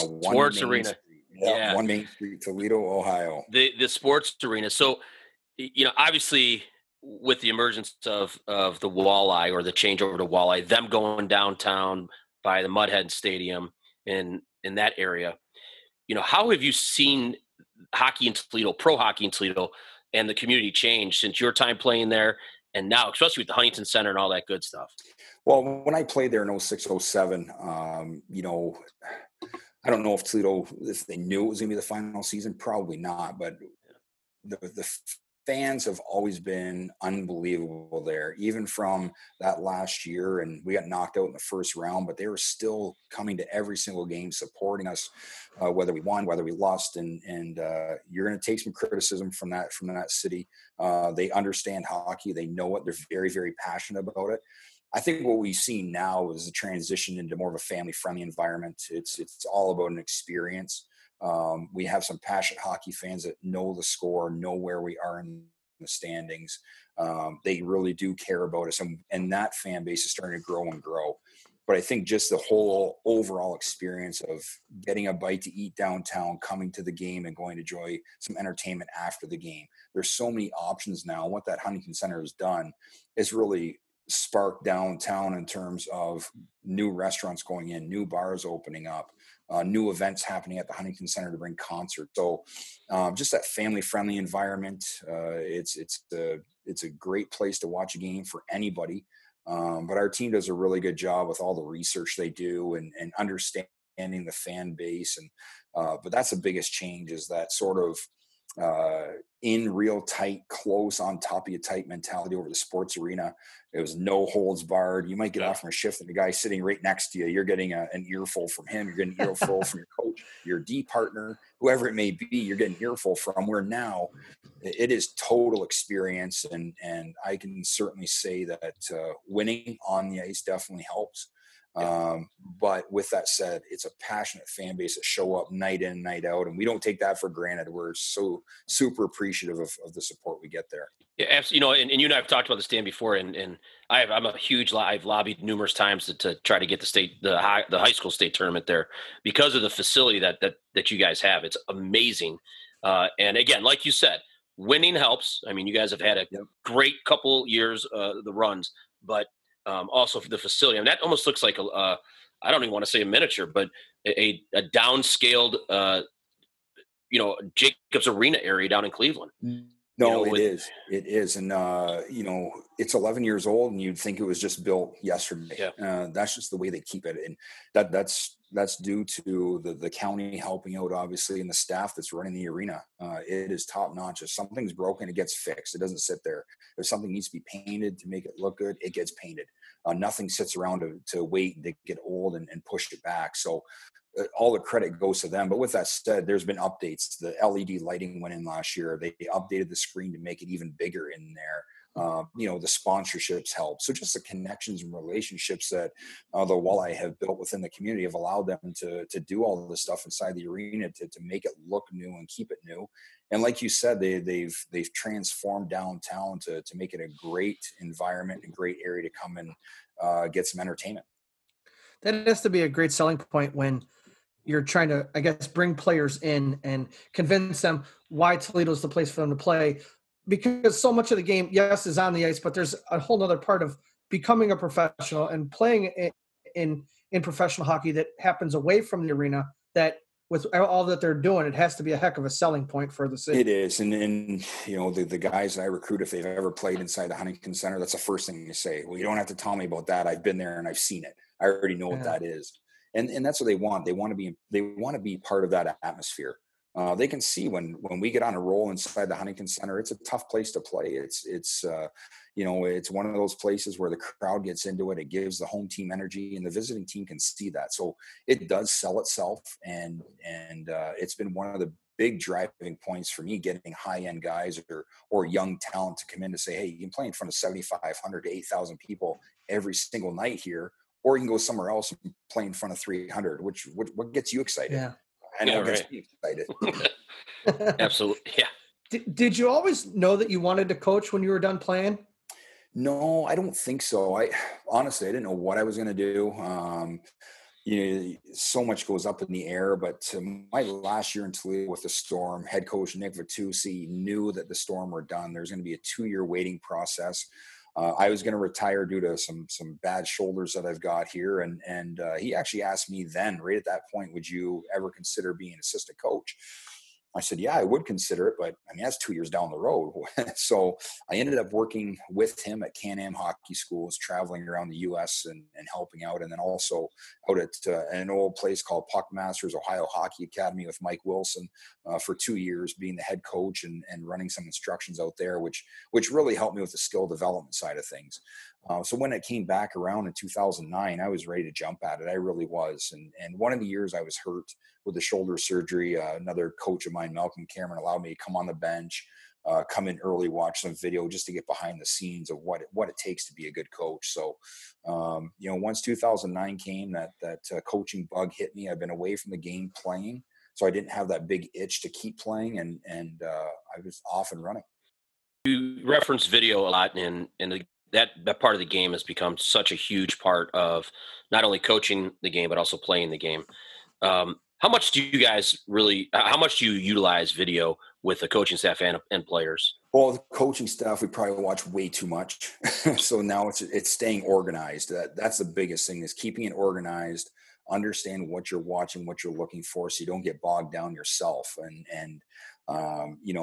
Yeah. One Main Street, Toledo, Ohio. The sports arena. So, obviously with the emergence of the Walleye, or the changeover to Walleye, them going downtown by the Mudhead Stadium in that area, how have you seen hockey in Toledo, pro hockey in Toledo, and the community change since your time playing there? And now, especially with the Huntington Center and all that good stuff. Well, when I played there in 06-07, I don't know if Toledo, if they knew it was going to be the final season, probably not. But the fans have always been unbelievable there, even from that last year. And we got knocked out in the first round, but they were still coming to every single game, supporting us, whether we won, whether we lost. And you're going to take some criticism from that city. They understand hockey. They know it. They're very, very passionate about it. I think what we've seen now is a transition into more of a family-friendly environment. It's all about an experience. We have some passionate hockey fans that know the score, know where we are in the standings. They really do care about us, and that fan base is starting to grow and grow. But I think just the whole overall experience of getting a bite to eat downtown, coming to the game, and going to enjoy some entertainment after the game. There's so many options now. What that Huntington Center has done is really – spark downtown in terms of new restaurants going in, new bars opening up, new events happening at the Huntington Center to bring concerts. So just that family-friendly environment. It's a great place to watch a game for anybody. But our team does a really good job with all the research they do and understanding the fan base. But that's the biggest change, is that sort of in real tight, close on top of your tight mentality over the sports arena. It was no holds barred. You might get off from a shift and the guy sitting right next to you, you're getting an earful from him. You're getting an earful from your coach, your D partner, whoever it may be, you're getting an earful from, where now it is total experience. And I can certainly say that winning on the ice definitely helps. But with that said, it's a passionate fan base that show up night in, night out, and we don't take that for granted. We're so super appreciative of the support we get there. Yeah, absolutely. You know, and you and I have talked about this, Dan, before, and I'm a huge, I've lobbied numerous times to try to get the state, the high school state tournament there because of the facility that you guys have. It's amazing. And again, like you said, winning helps. I mean, you guys have had a great couple years, the runs, but also for the facility. I mean, that almost looks like I don't even want to say a miniature, but a downscaled, Jacobs Arena area down in Cleveland. It is. And, it's 11 years old and you'd think it was just built yesterday. Yeah. That's just the way they keep it. And that's due to the county helping out, obviously, and the staff that's running the arena. It is top notch. If something's broken, it gets fixed. It doesn't sit there. If something needs to be painted to make it look good, it gets painted. Nothing sits around to wait to get old and push it back. So all the credit goes to them. But with that said, there's been updates. The LED lighting went in last year. They updated the screen to make it even bigger in there. The sponsorships help. So just the connections and relationships that the Walleye have built within the community have allowed them to do all this stuff inside the arena to make it look new and keep it new. And like you said, they've transformed downtown to make it a great environment, a great area to come and get some entertainment. That has to be a great selling point when you're trying to, I guess, bring players in and convince them why Toledo's the place for them to play. Because so much of the game, yes, is on the ice, but there's a whole other part of becoming a professional and playing in professional hockey that happens away from the arena that with all that they're doing, it has to be a heck of a selling point for the city. It is. And the guys that I recruit, if they've ever played inside the Huntington Center, that's the first thing they say. Well, you don't have to tell me about that. I've been there and I've seen it. I already know what that is. And that's what they want. They want to be part of that atmosphere. They can see when we get on a roll inside the Huntington Center, it's a tough place to play. It's one of those places where the crowd gets into it. It gives the home team energy, and the visiting team can see that. So it does sell itself, and it's been one of the big driving points for me getting high-end guys or young talent to come in to say, hey, you can play in front of 7,500 to 8,000 people every single night here, or you can go somewhere else and play in front of 300, which what gets you excited? Yeah. I know, right. Excited. Absolutely, yeah. Did you always know that you wanted to coach when you were done playing? No, I don't think so. I didn't know what I was going to do. So much goes up in the air. But my last year in Toledo with the Storm, head coach Nick Vattusi knew that the Storm were done. There's going to be a 2-year waiting process. I was going to retire due to some bad shoulders that I've got here. And he actually asked me then, right at that point, would you ever consider being an assistant coach? I said, yeah, I would consider it, but I mean, that's 2 years down the road. So I ended up working with him at Can-Am Hockey Schools, traveling around the U.S. and helping out. And then also out at an old place called Puckmasters, Ohio Hockey Academy with Mike Wilson for 2 years, being the head coach and running some instructions out there, which really helped me with the skill development side of things. So when it came back around in 2009, I was ready to jump at it. I really was. And one of the years I was hurt with a shoulder surgery, another coach of mine, Malcolm Cameron, allowed me to come on the bench, come in early, watch some video just to get behind the scenes of what it takes to be a good coach. So, once 2009 came, that coaching bug hit me. I've been away from the game playing, so I didn't have that big itch to keep playing, and I was off and running. You reference video a lot, and that part of the game has become such a huge part of not only coaching the game, but also playing the game. How much do you utilize video with the coaching staff and players? Well, the coaching staff, we probably watch way too much. So now it's staying organized. That's the biggest thing, is keeping it organized, understand what you're watching, what you're looking for, so you don't get bogged down yourself. And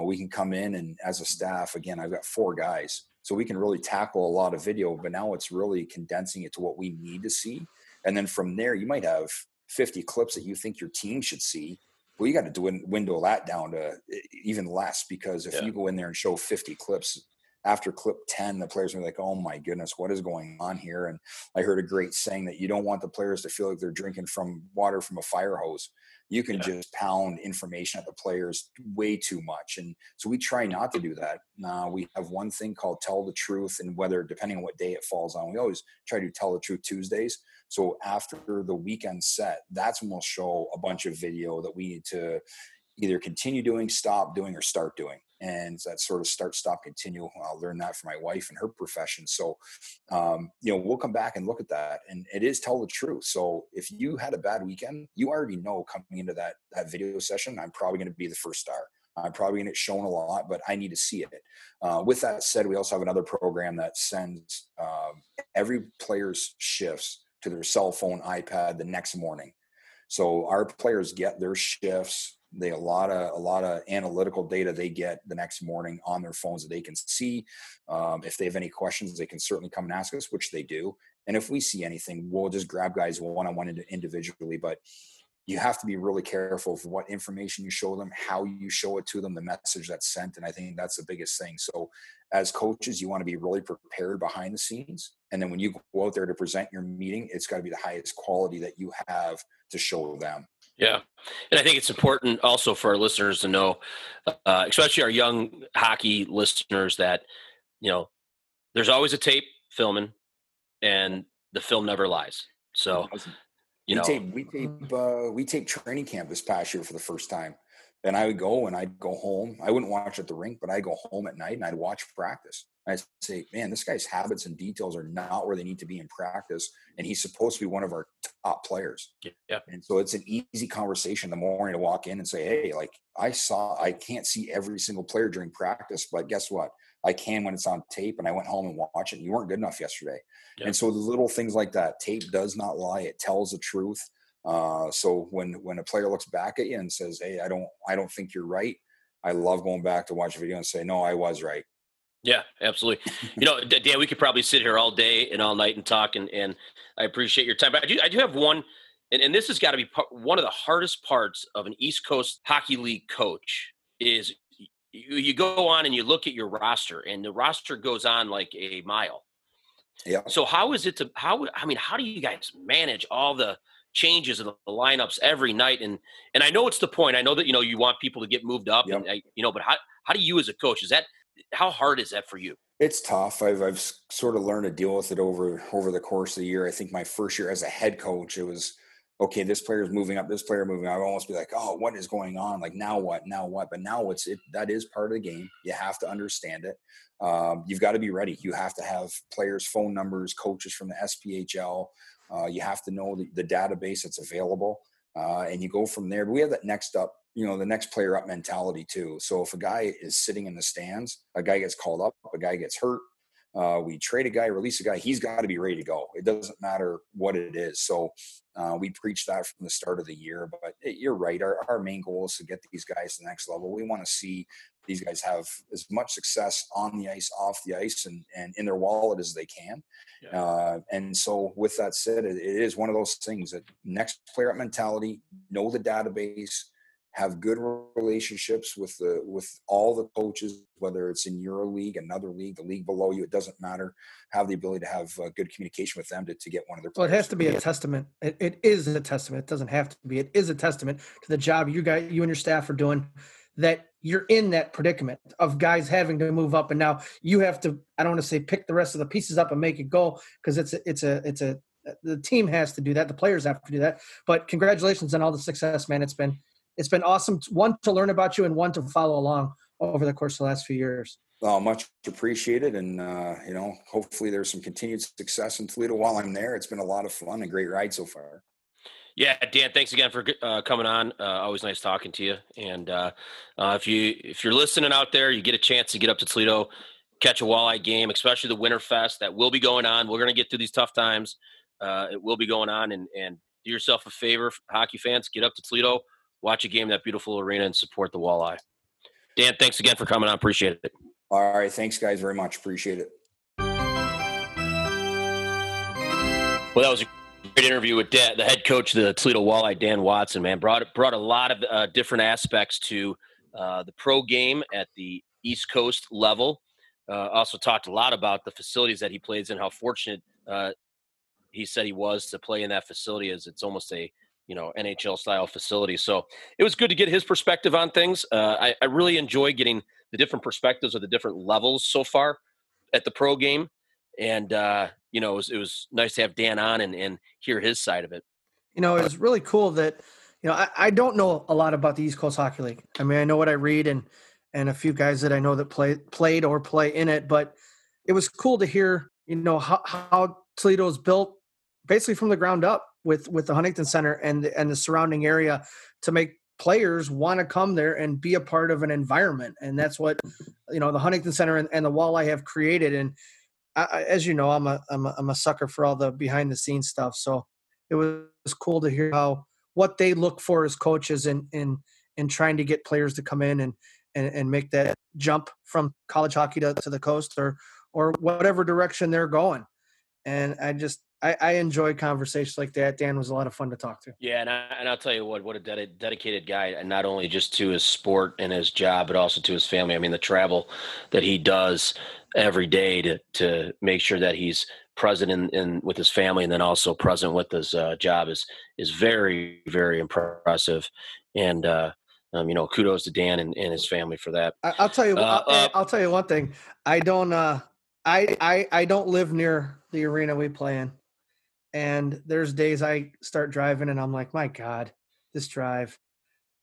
we can come in, and as a staff, again, I've got 4 guys, so we can really tackle a lot of video, but now it's really condensing it to what we need to see. And then from there, you might have 50 clips that you think your team should see. Well, you got to window that down to even less, because if you go in there and show 50 clips, after clip 10, the players are like, oh my goodness, what is going on here? And I heard a great saying that you don't want the players to feel like they're drinking from water from a fire hose. you can just pound information at the players way too much. And so we try not to do that. We have one thing called Tell the Truth, and whether, depending on what day it falls on, we always try to Tell the Truth Tuesdays. So after the weekend set, that's when we'll show a bunch of video that we need to either continue doing, stop doing, or start doing. And that sort of start, stop, continue. I'll learn that from my wife and her profession. So, we'll come back and look at that. And it is Tell the Truth. So if you had a bad weekend, you already know coming into that video session, I'm probably going to be the first star. I'm probably going to get shown a lot, but I need to see it. With that said, we also have another program that sends every player's shifts to their cell phone, iPad the next morning. So our players get their shifts. They a lot of analytical data they get the next morning on their phones that they can see. If they have any questions, they can certainly come and ask us, which they do. And if we see anything, we'll just grab guys one-on-one individually. But you have to be really careful of what information you show them, how you show it to them, the message that's sent. And I think that's the biggest thing. So as coaches, you want to be really prepared behind the scenes. And then when you go out there to present your meeting, it's got to be the highest quality that you have to show them. Yeah. And I think it's important also for our listeners to know, especially our young hockey listeners, that, there's always a tape filming and the film never lies. So, we tape training camp this past year for the first time. And I would go and I'd go home. I wouldn't watch at the rink, but I'd go home at night and I'd watch practice. I'd say, man, this guy's habits and details are not where they need to be in practice. And he's supposed to be one of our top players. Yeah. And so it's an easy conversation in the morning to walk in and say, hey, I can't see every single player during practice, but guess what? I can when it's on tape, and I went home and watched it. You weren't good enough yesterday. Yeah. And so the little things like that, tape does not lie. It tells the truth. So when a player looks back at you and says, hey, I don't think you're right, I love going back to watch a video and say, no, I was right. Yeah, absolutely. Dan, we could probably sit here all day and all night and talk, and I appreciate your time. But I do have one, and this has got to be one of the hardest parts of an East Coast Hockey League coach is you go on and you look at your roster, and the roster goes on like a mile. Yeah. So how do you guys manage all the changes in the lineups every night? And I know it's the point. I know that, you want people to get moved up, yep. But how do you as a coach, how hard is that for you? It's tough. I've sort of learned to deal with it over the course of the year. I think my first year as a head coach, it was, okay, this player is moving up, this player moving up. I'd almost be like, oh, what is going on? Like, now what? But now that is part of the game. You have to understand it. You've got to be ready. You have to have players' phone numbers, coaches from the SPHL. You have to know the database that's available, and you go from there. But we have that next up, the next player up mentality too. So if a guy is sitting in the stands, a guy gets called up, a guy gets hurt, we trade a guy, release a guy, he's got to be ready to go. It doesn't matter what it is. So we preach that from the start of the year. But you're right. Our main goal is to get these guys to the next level. We want to see these guys have as much success on the ice, off the ice, and in their wallet as they can. Yeah. And so with that said, it is one of those things that next player up mentality, know the database, have good relationships with all the coaches, whether it's in your league, another league, the league below you, it doesn't matter. Have the ability to have good communication with them to get one of their players. Well, it has to be a testament. It is a testament. It doesn't have to be. It is a testament to the job you and your staff are doing, that you're in that predicament of guys having to move up. And now you have to, I don't want to say pick the rest of the pieces up and make it go, because the team has to do that. The players have to do that. But congratulations on all the success, man. It's been awesome, one, to learn about you, and one, to follow along over the course of the last few years. Oh, much appreciated. And, hopefully there's some continued success in Toledo while I'm there. It's been a lot of fun, a great ride so far. Yeah, Dan, thanks again for coming on. Always nice talking to you. And if you're listening out there, you get a chance to get up to Toledo, catch a walleye game, especially the Winter Fest that will be going on. We're going to get through these tough times. It will be going on. And do yourself a favor, hockey fans, get up to Toledo, watch a game in that beautiful arena, and support the walleye. Dan, thanks again for coming on. Appreciate it. All right. Thanks, guys, very much. Appreciate it. Well, that was a great interview with the head coach of the Toledo Walleye, Dan Watson, man. Brought a lot of different aspects to the pro game at the East Coast level. Also talked a lot about the facilities that he plays in, how fortunate he said he was to play in that facility, as it's almost a you know, NHL style facility. So it was good to get his perspective on things. I really enjoy getting the different perspectives of the different levels so far at the pro game. And, you know, it was nice to have Dan on and hear his side of it. You know, it was really cool that, you know, I don't know a lot about the East Coast Hockey League. I mean, I know what I read and a few guys that I know that played or play in it, but it was cool to hear, you know, how Toledo's built basically from the ground up with the Huntington Center and the surrounding area to make players want to come there and be a part of an environment. And that's what, you know, the Huntington Center and the Walleye have created. And I, as you know, I'm a sucker for all the behind the scenes stuff. So it was cool to hear how, what they look for as coaches and trying to get players to come in and make that jump from college hockey to the coast or whatever direction they're going. And I enjoy conversations like that. Dan was a lot of fun to talk to. Yeah, and I'll tell you what a dedicated guy, and not only just to his sport and his job, but also to his family. I mean, the travel that he does every day to make sure that he's present in with his family and then also present with his job is very, very impressive. And, you know, kudos to Dan and his family for that. I'll tell you, I'll tell you one thing. I don't live near the arena we play in. And there's days I start driving and I'm like, my God, this drive.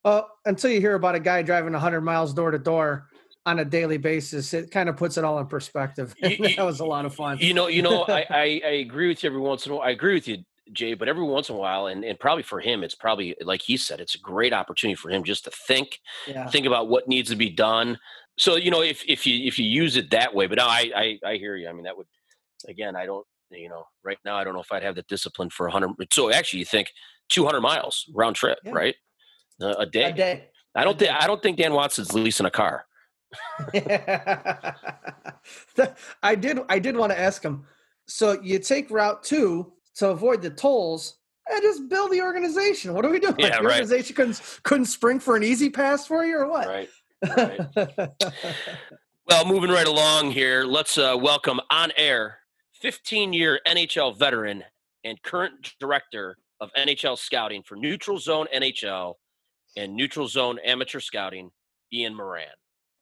Oh, until you hear about a guy driving 100 miles door to door on a daily basis, it kind of puts it all in perspective. That was a lot of fun. You know, I agree with you every once in a while. I agree with you, Jay, but every once in a while, and probably for him, it's probably like he said, it's a great opportunity for him just to think about what needs to be done. So, you know, if you use it that way, but no, I hear you. I mean, that would, again, I don't, you know, right now, I don't know if I'd have the discipline for 100. So actually you think 200 miles round trip, yeah. Right? A day. I don't think Dan Watson's leasing a car. I did want to ask him. So you take route 2 to avoid the tolls and just build the organization. What are we doing? Yeah, like, the organization couldn't spring for an easy pass for you or what? Right. Well, moving right along here, let's welcome on air 15-year NHL veteran and current director of NHL scouting for Neutral Zone NHL and Neutral Zone Amateur Scouting, Ian Moran.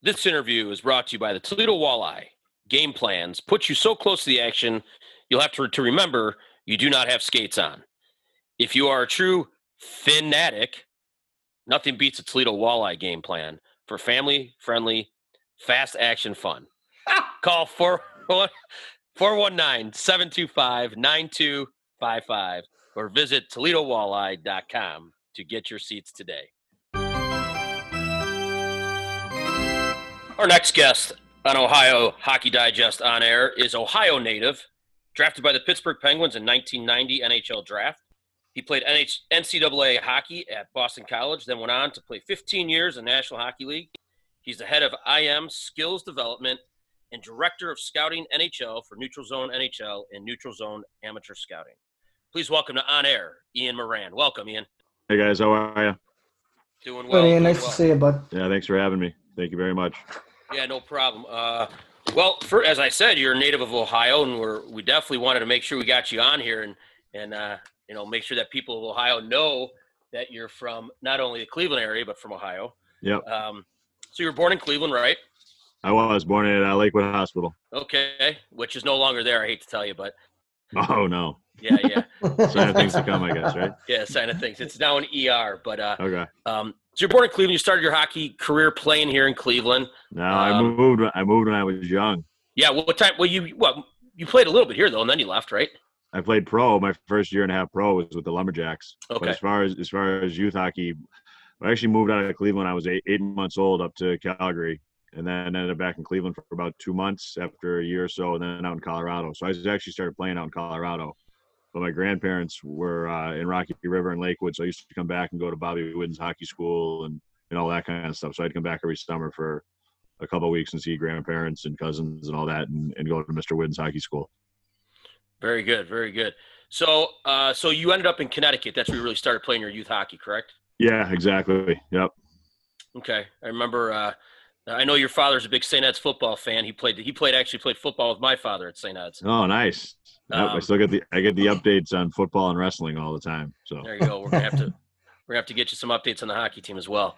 This interview is brought to you by the Toledo Walleye. Game plans put you so close to the action, you'll have to remember you do not have skates on. If you are a true fanatic, nothing beats a Toledo Walleye game plan for family-friendly, fast-action fun. Call 419-725-9255 or visit ToledoWalleye.com to get your seats today. Our next guest on Ohio Hockey Digest On Air is Ohio native, drafted by the Pittsburgh Penguins in 1990 NHL draft. He played NCAA hockey at Boston College, then went on to play 15 years in the National Hockey League. He's the head of IM Skills Development and Director of Scouting NHL for Neutral Zone NHL and Neutral Zone Amateur Scouting. Please welcome to On Air, Ian Moran. Welcome, Ian. Hey, guys. How are you? Doing well. Hey, Ian, nice to see you, bud. Yeah, thanks for having me. Thank you very much. Yeah, no problem. Well, as I said, you're a native of Ohio, and we definitely wanted to make sure we got you on here and you know, make sure that people of Ohio know that you're from not only the Cleveland area but from Ohio. Yep. So you were born in Cleveland, right? I was born at Lakewood Hospital. Okay, which is no longer there, I hate to tell you, but. Oh, no. Yeah. Sign of things to come, I guess, right? Yeah, sign of things. It's now an ER, but. Okay. So you're born in Cleveland. You started your hockey career playing here in Cleveland. No, I moved when I was young. Yeah, what time? Well, you played a little bit here, though, and then you left, right? I played pro. My first year and a half pro was with the Lumberjacks. Okay. But as far as youth hockey, I actually moved out of Cleveland. I was eight months old up to Calgary. And then ended up back in Cleveland for about 2 months after a year or so, and then out in Colorado. So I actually started playing out in Colorado. But my grandparents were in Rocky River and Lakewood, so I used to come back and go to Bobby Wooden's hockey school and all that kind of stuff. So I'd come back every summer for a couple of weeks and see grandparents and cousins and all that and go to Mr. Wooden's hockey school. Very good, very good. So so you ended up in Connecticut. That's where you really started playing your youth hockey, correct? Yeah, exactly. Yep. Okay. I remember I know your father's a big St. Ed's football fan. He played actually football with my father at St. Ed's. Oh, nice. Yep, I still get the updates on football and wrestling all the time. So there you go. We're gonna have to get you some updates on the hockey team as well.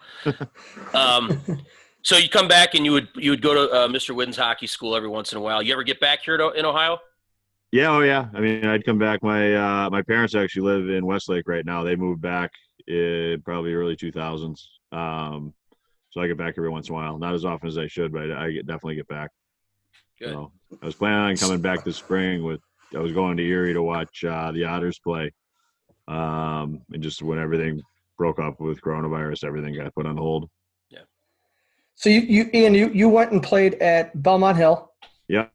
So you come back and you would go to Mr. Whidden's hockey school every once in a while. You ever get back here in Ohio? Yeah, oh yeah. I mean, I'd come back. My my parents actually live in Westlake right now. They moved back in probably early 2000s. So I get back every once in a while. Not as often as I should, but I definitely get back. Good. So I was planning on coming back this spring. I was going to Erie to watch the Otters play. And just when everything broke up with coronavirus, everything got put on hold. Yeah. So you, Ian, you went and played at Belmont Hill. Yeah.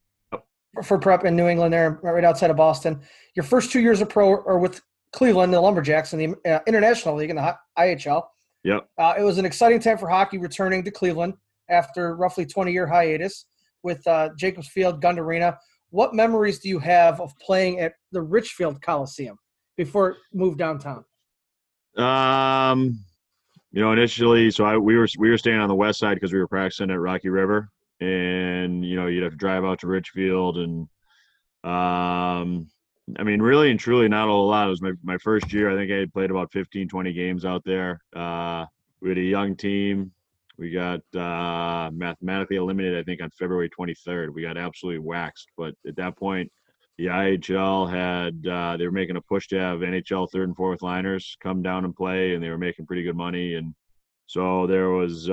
For prep in New England there, right outside of Boston. Your first 2 years of pro are with Cleveland, the Lumberjacks, in the International League in the IHL. Yep. It was an exciting time for hockey returning to Cleveland after roughly 20-year hiatus with Jacobs Field, Gund Arena. What memories do you have of playing at the Richfield Coliseum before it moved downtown? Initially, so we were staying on the west side because we were practicing at Rocky River. And, you'd have to drive out to Richfield. And, really and truly not a lot. It was my first year. I think I had played about 15, 20 games out there. We had a young team. We got mathematically eliminated, I think, on February 23rd. We got absolutely waxed. But at that point, the IHL they were making a push to have NHL third and fourth liners come down and play, and they were making pretty good money. And so there was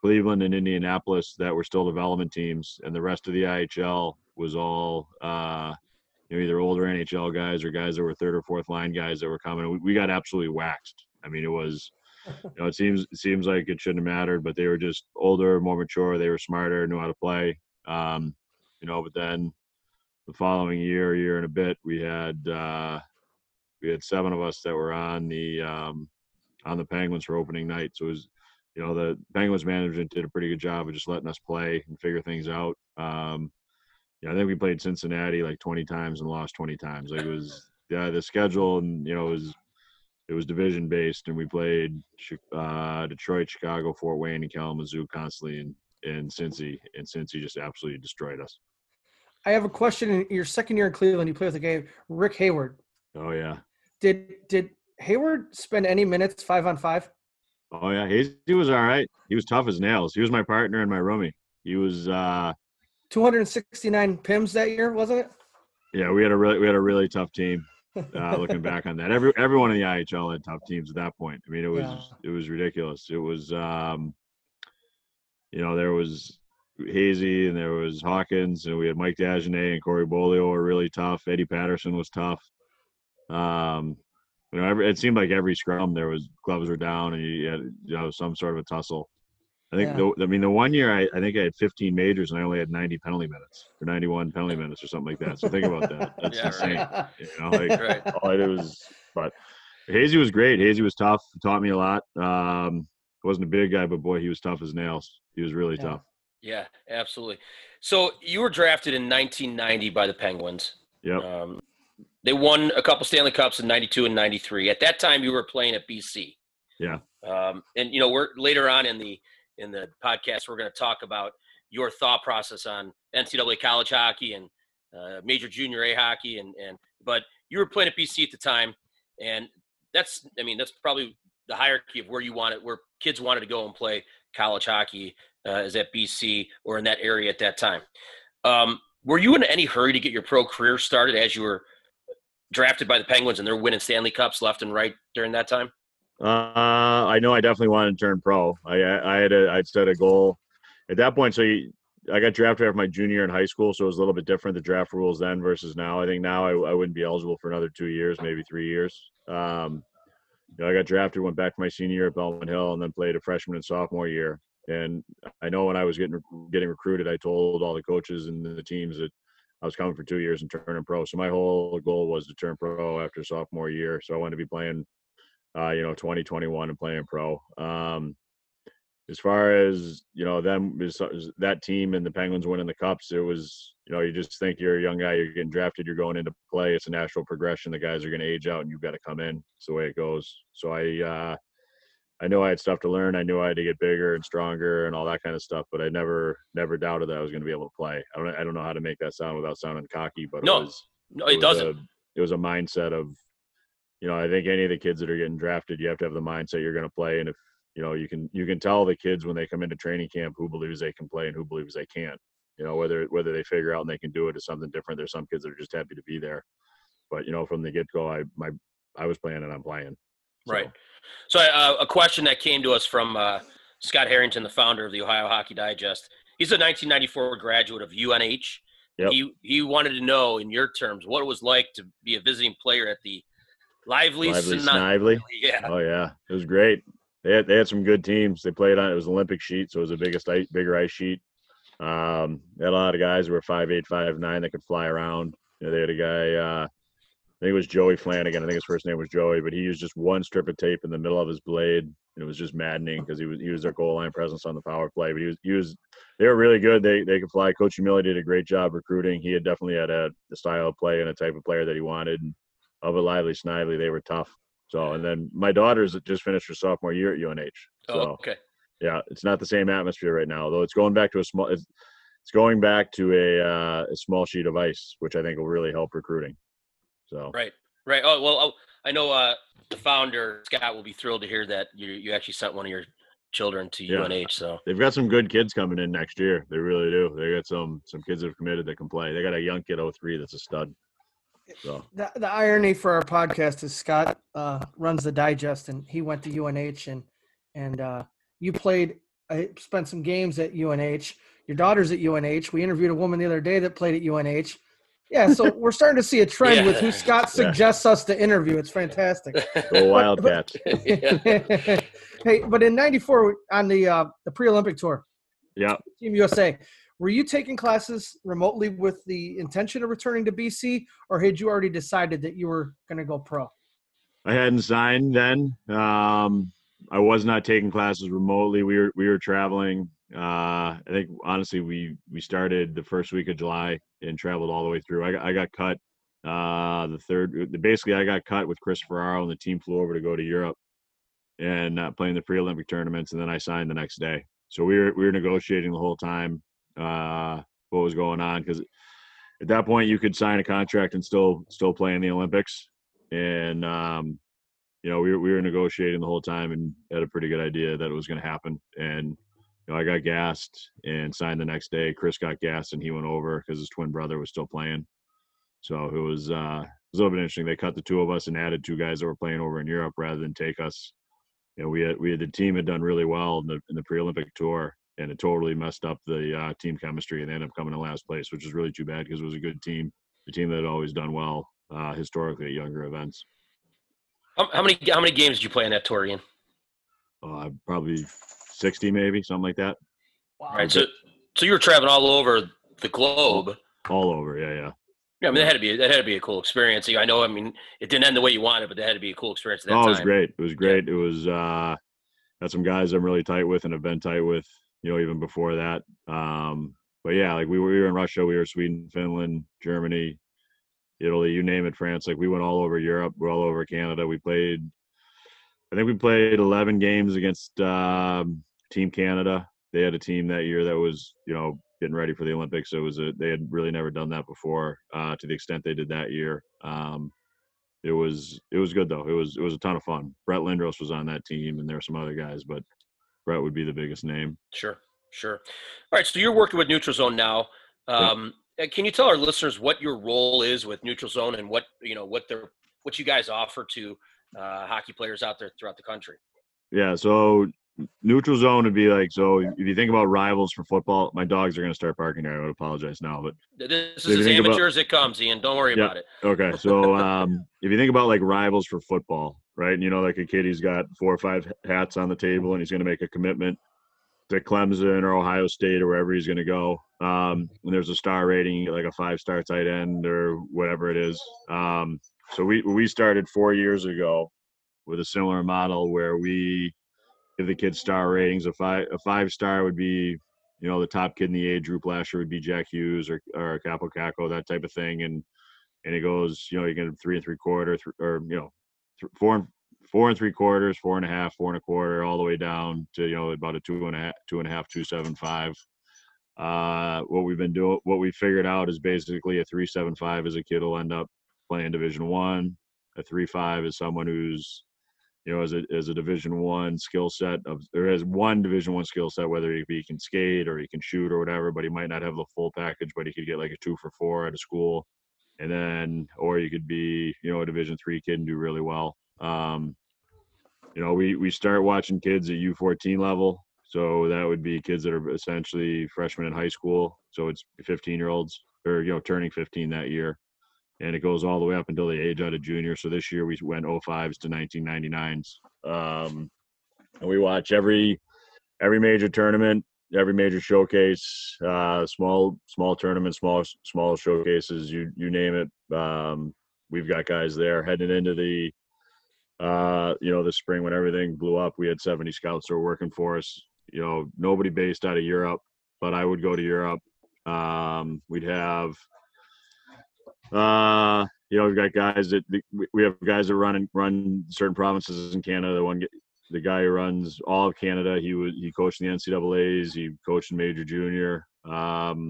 Cleveland and Indianapolis that were still development teams, and the rest of the IHL was all either older NHL guys or guys that were third or fourth line guys that were coming. We got absolutely waxed. I mean, it was it seems like it shouldn't have mattered, but they were just older, more mature, they were smarter, knew how to play. But then the following year and a bit, we had seven of us that were on the Penguins for opening night. So it was the Penguins management did a pretty good job of just letting us play and figure things out. I think we played Cincinnati like 20 times and lost 20 times. Like, it was the schedule, and it was division based, and we played Detroit, Chicago, Fort Wayne, and Kalamazoo constantly, and Cincy, and Cincy just absolutely destroyed us. I have a question. In your second year in Cleveland, you played with a guy, Rick Hayward. Oh yeah. Did Hayward spend any minutes 5-on-5? Oh yeah, he was all right. He was tough as nails. He was my partner and my roomie. He was 269 PIMs that year, wasn't it? Yeah, we had a really tough team. Looking back on that, everyone in the IHL had tough teams at that point. I mean, it was ridiculous. It was there was Hazy and there was Hawkins, and we had Mike Dagenet and Corey Bolio were really tough. Eddie Patterson was tough. It seemed like every scrum there was gloves were down, and you had some sort of a tussle. I think the one year I think I had 15 majors and I only had 90 penalty minutes or 91 penalty minutes or something like that. So think about that. That's insane. Right. All I did was. But Hazy was great. Hazy was tough. He taught me a lot. Wasn't a big guy, but boy, he was tough as nails. He was really tough. Yeah, absolutely. So you were drafted in 1990 by the Penguins. Yep. They won a couple Stanley Cups in 92 and 93. At that time, you were playing at BC. Yeah. We're later on in the podcast, we're going to talk about your thought process on NCAA college hockey and major junior A hockey, but you were playing at BC at the time, and that's probably the hierarchy of where kids wanted to go and play college hockey is at BC or in that area at that time. Were you in any hurry to get your pro career started as you were drafted by the Penguins and they're winning Stanley Cups left and right during that time? I know I definitely wanted to turn pro. I'd set a goal at that point. So I got drafted after my junior year in high school. So it was a little bit different, the draft rules then versus now. I think now I wouldn't be eligible for another 2 years, maybe 3 years. I got drafted, went back to my senior year at Belmont Hill, and then played a freshman and sophomore year. And I know when I was getting recruited, I told all the coaches and the teams that I was coming for 2 years and turning pro. So my whole goal was to turn pro after sophomore year. So I wanted to be playing, 2021 and playing pro. As far as, that team and the Penguins winning the Cups, it was, you just think you're a young guy, you're getting drafted, you're going into play. It's a natural progression. The guys are going to age out and you've got to come in. It's the way it goes. So I knew I had stuff to learn. I knew I had to get bigger and stronger and all that kind of stuff, but I never doubted that I was going to be able to play. I don't know how to make that sound without sounding cocky, but no, it was, No, it doesn't. It was a mindset of, you know, I think any of the kids that are getting drafted, you have to have the mindset you're going to play. And if, you know, you can tell the kids when they come into training camp who believes they can play and who believes they can't. You know, whether they figure out and they can do it is something different. There's some kids that are just happy to be there. But, you know, from the get-go, I was playing and I'm playing. So. Right. So a question that came to us from Scott Harrington, the founder of the Ohio Hockey Digest. He's a 1994 graduate of UNH. Yep. He wanted to know, in your terms, what it was like to be a visiting player at the Lively. Yeah. Oh, yeah. It was great. They had some good teams. They played on – it was Olympic sheet, so it was the bigger ice sheet. They had a lot of guys who were 5'8", 5'9", that could fly around. You know, they had a guy I think it was Joey Flanagan. I think his first name was Joey, but he used just one strip of tape in the middle of his blade, and it was just maddening because he was their goal line presence on the power play. But they were really good. They could fly. Coach Humilly did a great job recruiting. He had definitely had the style of play and a type of player that he wanted. And of a Lively Snively, they were tough. So, and then my daughter's just finished her sophomore year at UNH. So, okay. Yeah, it's not the same atmosphere right now, though. It's going back to a small sheet of ice, which I think will really help recruiting. So right. Oh well, I know the founder Scott will be thrilled to hear that you actually sent one of your children to UNH. So they've got some good kids coming in next year. They really do. They got some kids that have committed that can play. They got a young kid, 03, that's a stud. So the irony for our podcast is Scott runs the Digest, and he went to UNH, and you played. I spent some games at UNH. Your daughter's at UNH. We interviewed a woman the other day that played at UNH. Yeah, so we're starting to see a trend with who Scott suggests us to interview. It's fantastic. Go Wildcats. Hey, but in '94 on the pre-Olympic tour, Team USA, were you taking classes remotely with the intention of returning to BC, or had you already decided that you were going to go pro? I hadn't signed then. I was not taking classes remotely. We were traveling. I think honestly we started the first week of July and traveled all the way through. I got cut I got cut with Chris Ferraro, and the team flew over to go to Europe and playing the pre-Olympic tournaments, and then I signed the next day. So we were negotiating the whole time what was going on, because at that point you could sign a contract and still play in the Olympics, and you know we were negotiating the whole time and had a pretty good idea that it was going to happen. And you know, I got gassed and signed the next day. Chris got gassed and he went over because his twin brother was still playing. So it was a little bit interesting. They cut the two of us and added two guys that were playing over in Europe rather than take us. You know, we had the team had done really well in the pre-Olympic tour, and it totally messed up the team chemistry, and they ended up coming in last place, which is really too bad because it was a good team, the team that had always done well historically at younger events. How many games did you play in that tour, Ian? Probably 60, maybe something like that. Wow. All right, so you were traveling all over the globe. All over, yeah. Yeah, I mean that had to be a cool experience. I know. I mean, it didn't end the way you wanted, but that had to be a cool experience at that time. It was great. It was great. Yeah. It was got some guys I'm really tight with and have been tight with, you know, even before that. But yeah, like we were in Russia, we were Sweden, Finland, Germany, Italy, you name it, France. Like we went all over Europe, we're all over Canada. We played 11 games against Team Canada. They had a team that year that was, you know, getting ready for the Olympics. They had really never done that before to the extent they did that year. It was good though. It was a ton of fun. Brett Lindros was on that team, and there were some other guys, but Brett would be the biggest name. Sure. All right. So you're working with Neutral Zone now. Yep. Can you tell our listeners what your role is with Neutral Zone and what you guys offer to hockey players out there throughout the country? Yeah, so Neutral Zone would be like, so if you think about rivals for football, my dogs are going to start barking here. I would apologize now, but this is as amateur as it comes, Ian. Don't worry about it. Okay, so if you think about like rivals for football, right? And you know, like a kid, he's got 4 or 5 hats on the table, and he's going to make a commitment to Clemson or Ohio State or wherever he's going to go. And there's a star rating, like a 5-star tight end or whatever it is. So we started 4 years ago with a similar model where we give the kids star ratings. A five star would be, you know, the top kid in the age group last year would be Jack Hughes or Capo Caco, that type of thing. And it goes, you know, you get 3 3/4, or you know, 4 4 3/4, 4 1/2, 4 1/4, all the way down to, you know, about a 2.5, 2.5, 2.75. What we've been doing, what we figured out is basically a 3.75 is a kid will end up playing Division I. A 3.5 is someone who's, you know, as a Division I skill set of, or has one Division I skill set, whether he can skate or he can shoot or whatever, but he might not have the full package, but he could get like a 2 for 4 out of school. And then, or you could be, you know, a Division III kid and do really well. You know, we start watching kids at U14 level. So that would be kids that are essentially freshmen in high school. So it's 15-year-olds or, you know, turning 15 that year. And it goes all the way up until they age out of junior. So this year we went 05s to 1999s. And we watch every major tournament, every major showcase, small tournaments, small showcases, you name it. We've got guys there heading into the, you know, this spring when everything blew up, we had 70 scouts that were working for us. You know, nobody based out of Europe, but I would go to Europe. We'd have, you know, we've got guys that we have guys that run certain provinces in Canada. The guy who runs all of Canada, he coached in the NCAAs. He coached in Major Junior. You know,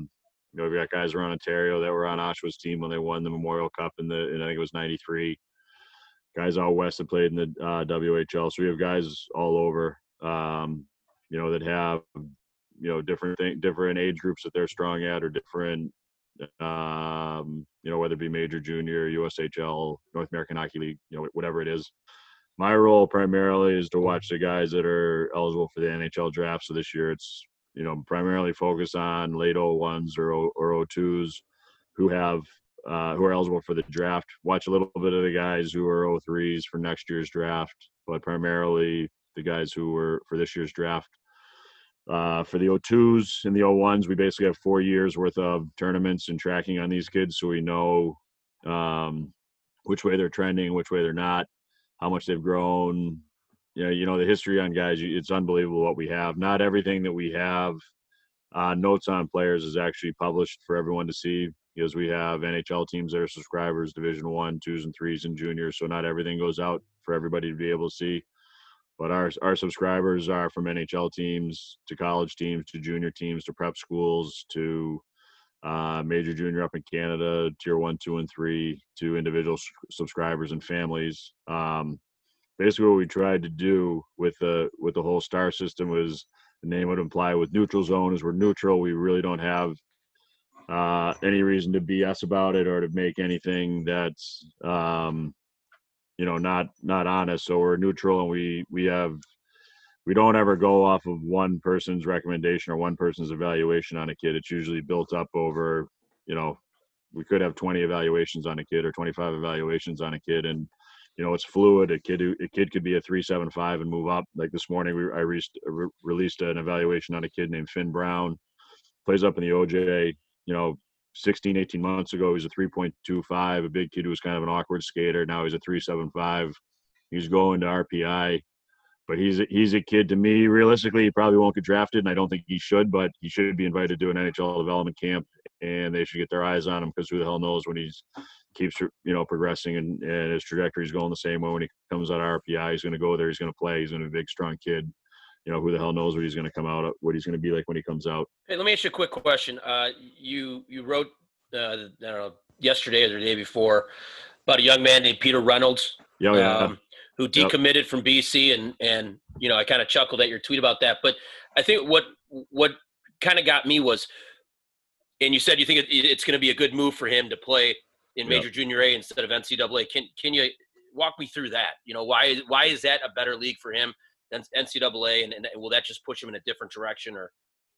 we got guys around Ontario that were on Oshawa's team when they won the Memorial Cup in I think it was '93. Guys out west that played in the WHL. So we have guys all over. You know, that have, you know, different age groups that they're strong at, or different, you know, whether it be Major Junior, USHL, North American Hockey League, you know, whatever it is. My role primarily is to watch the guys that are eligible for the NHL draft. So this year it's, you know, primarily focus on late 01s or 02s who are eligible for the draft. Watch a little bit of the guys who are 03s for next year's draft, but primarily the guys who were for this year's draft. For the 02s and the 01s, we basically have 4 years worth of tournaments and tracking on these kids, so we know which way they're trending, which way they're not, how much they've grown. You know, the history on guys, it's unbelievable what we have. Not everything that we have, notes on players, is actually published for everyone to see, because we have NHL teams that are subscribers, Division I, 2s and 3s, and juniors, so not everything goes out for everybody to be able to see. But our subscribers are from NHL teams to college teams to junior teams to prep schools to major junior up in Canada, Tier 1, 2, and 3, to individual subscribers and families. Basically, what we tried to do with the whole star system was, the name would imply, with neutral zone, is we're neutral. We really don't have any reason to BS about it or to make anything that's you know, not honest. So we're neutral, and we don't ever go off of one person's recommendation or one person's evaluation on a kid. It's usually built up over, you know, we could have 20 evaluations on a kid or 25 evaluations on a kid, and you know, it's fluid. A kid could be a 3.75 and move up. Like this morning, I released an evaluation on a kid named Finn Brown, plays up in the OJ. You know, 16, 18 months ago, he's a 3.25, a big kid who was kind of an awkward skater. Now he's a 3.75. He's going to RPI, but he's a kid, to me, realistically, he probably won't get drafted, and I don't think he should, but he should be invited to an NHL development camp, and they should get their eyes on him, because who the hell knows when he's keeps, you know, progressing and his trajectory is going the same way. When he comes out of RPI, he's going to go there, he's going to play, he's going to be a big, strong kid. You know, who the hell knows what he's going to come out of, what he's going to be like when he comes out. Hey, let me ask you a quick question. You wrote, I don't know, yesterday or the day before, about a young man named Peter Reynolds, who decommitted from BC, and you know, I kind of chuckled at your tweet about that. But I think what kind of got me was, and you said you think it's going to be a good move for him to play in Major Junior A instead of NCAA. Can you walk me through that? You know, why is that a better league for him than NCAA, and will that just push him in a different direction? Or,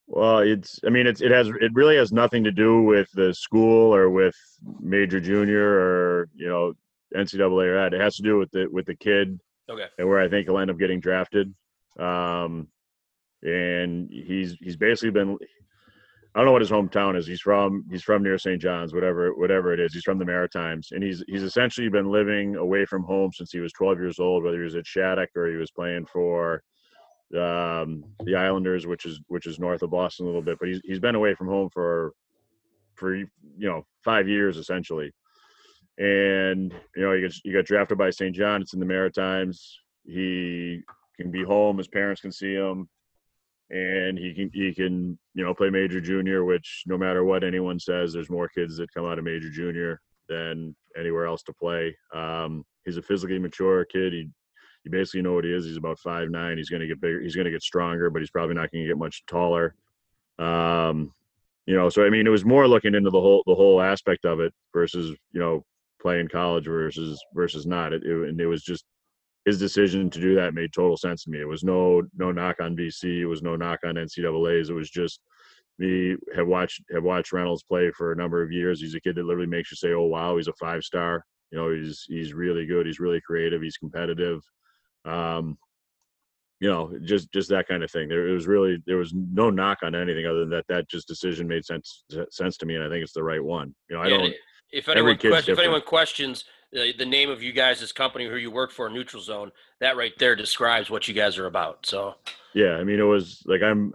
well, it really has nothing to do with the school or with Major Junior or, you know, NCAA or that. It has to do with the kid, and where I think he'll end up getting drafted. And he's basically been, I don't know what his hometown is. He's from near St. John's, whatever it is. He's from the Maritimes, and he's essentially been living away from home since he was 12 years old. Whether he was at Shattuck or he was playing for the Islanders, which is north of Boston a little bit, but he's been away from home for you know, 5 years essentially. And you know, he got drafted by St. John. It's in the Maritimes. He can be home. His parents can see him. and he can play major junior, which no matter what anyone says, there's more kids that come out of major junior than anywhere else to play. He's a physically mature kid. You basically know what he is. He's about 5'9". He's going to get bigger. He's going to get stronger, but he's probably not going to get much taller. So I mean, it was more looking into the whole aspect of it versus playing college versus not. It was just his decision to do that made total sense to me. It was no knock on BC. It was no knock on NCAAs. It was just me have watched Reynolds play for a number of years. He's a kid that literally makes you say, "Oh wow, he's a five-star." He's really good. He's really creative. He's competitive. Just that kind of thing. There was no knock on anything other than that just decision made sense to me, and I think it's the right one. If anyone questions the name of you guys, this company who you work for, Neutral Zone, that right there describes what you guys are about. So yeah, I mean, it was like I'm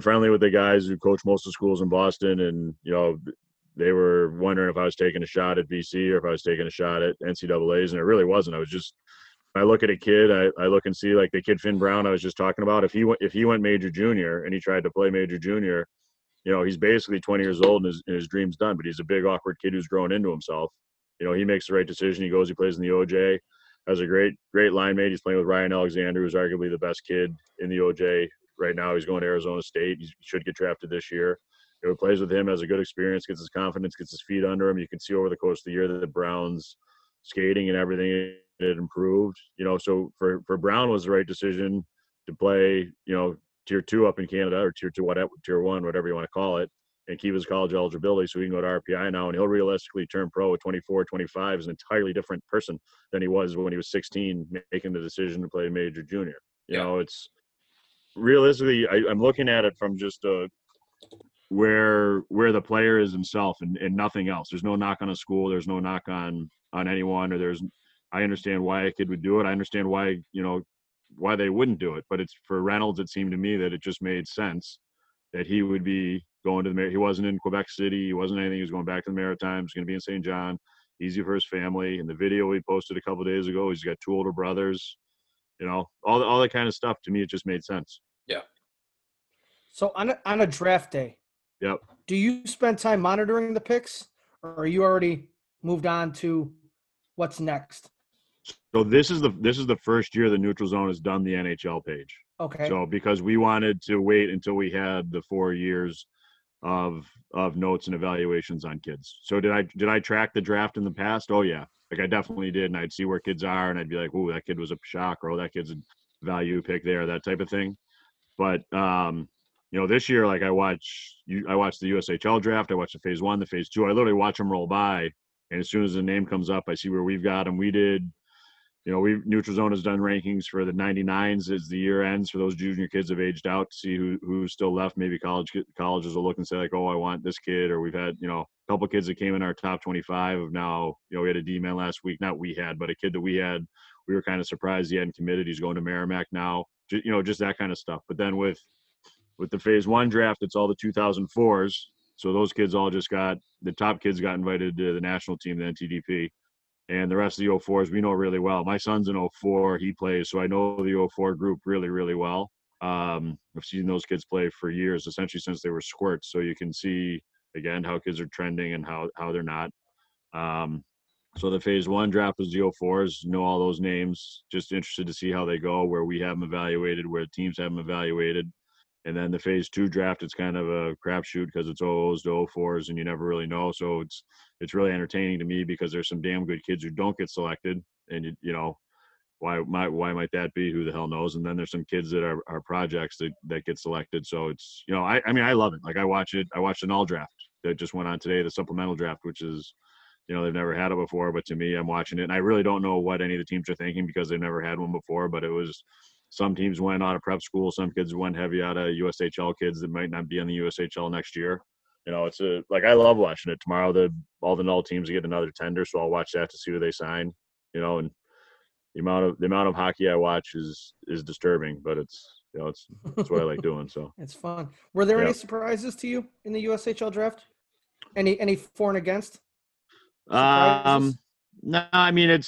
friendly with the guys who coach most of the schools in Boston, and they were wondering if I was taking a shot at BC or if I was taking a shot at NCAAs, and it really wasn't. I was just, I look at a kid, I look and see, like the kid Finn Brown I was just talking about, if he went major junior and he tried to play major junior, he's basically 20 years old and his dream's done, but he's a big, awkward kid who's growing into himself. He makes the right decision. He goes, he plays in the OJ, has a great line mate. He's playing with Ryan Alexander, who's arguably the best kid in the OJ right now. He's going to Arizona State. He should get drafted this year. He plays with him, has a good experience, gets his confidence, gets his feet under him. You can see over the course of the year that the Browns skating and everything, it improved, so for Brown was the right decision to play, tier two up in Canada, or tier two, whatever, tier one, whatever you want to call it, and keep his college eligibility so he can go to RPI now, and he'll realistically turn pro at 24, 25 is an entirely different person than he was when he was 16, making the decision to play major junior. It's realistically, I'm looking at it from just where the player is himself and nothing else. There's no knock on a school. There's no knock on anyone, or I understand why a kid would do it. I understand why, why they wouldn't do it. But it's for Reynolds, it seemed to me that it just made sense that he would be going to he wasn't in Quebec City. He wasn't anything. He was going back to the Maritimes. He's going to be in St. John. Easy for his family. And the video we posted a couple of days ago, he's got two older brothers. All that kind of stuff. To me, it just made sense. Yeah. So on a draft day, yep. Do you spend time monitoring the picks, or are you already moved on to what's next? So this is the first year the Neutral Zone has done the NHL page. Okay. So because we wanted to wait until we had the 4 years of notes and evaluations on kids. So did I track the draft in the past? Oh yeah, like I definitely did, and I'd see where kids are, and I'd be like, "Ooh, that kid was a shock," or "Oh, that kid's a value pick there," that type of thing. But this year, like I watched the USHL draft, I watched the phase one, the phase two. I literally watch them roll by, and as soon as the name comes up, I see where we've got them. We did. Neutral Zone has done rankings for the 99s as the year ends for those junior kids have aged out to see who's still left. Maybe colleges will look and say like, "Oh, I want this kid." Or we've had, a couple of kids that came in our top 25 of now, we had a D-man last week, but a kid that we had, we were kind of surprised he hadn't committed. He's going to Merrimack now, just that kind of stuff. But then with the phase one draft, it's all the 2004s. So those kids all just the top kids got invited to the national team, the NTDP. And the rest of the 04s we know really well. My son's in 04, he plays, so I know the 04 group really, really well. I've seen those kids play for years, essentially since they were squirts. So you can see, again, how kids are trending and how they're not. So the phase one draft was the 04s, know all those names, just interested to see how they go, where we have them evaluated, where teams have them evaluated. And then the phase two draft, it's kind of a crapshoot because it's 00s to 04s and you never really know. So it's really entertaining to me because there's some damn good kids who don't get selected. And, why might that be? Who the hell knows? And then there's some kids that are projects that get selected. So it's, I mean, I love it. Like I watch it. I watched an all draft that just went on today, the supplemental draft, which is, they've never had it before. But to me, I'm watching it. And I really don't know what any of the teams are thinking because they've never had one before. But it was – some teams went out of prep school. Some kids went heavy out of USHL kids that might not be on the USHL next year. I love watching it. Tomorrow, all the null teams get another tender, so I'll watch that to see who they sign. And the amount of hockey I watch is disturbing, but it's what I like doing. So it's fun. Were there any surprises to you in the USHL draft? Any for and against? No, I mean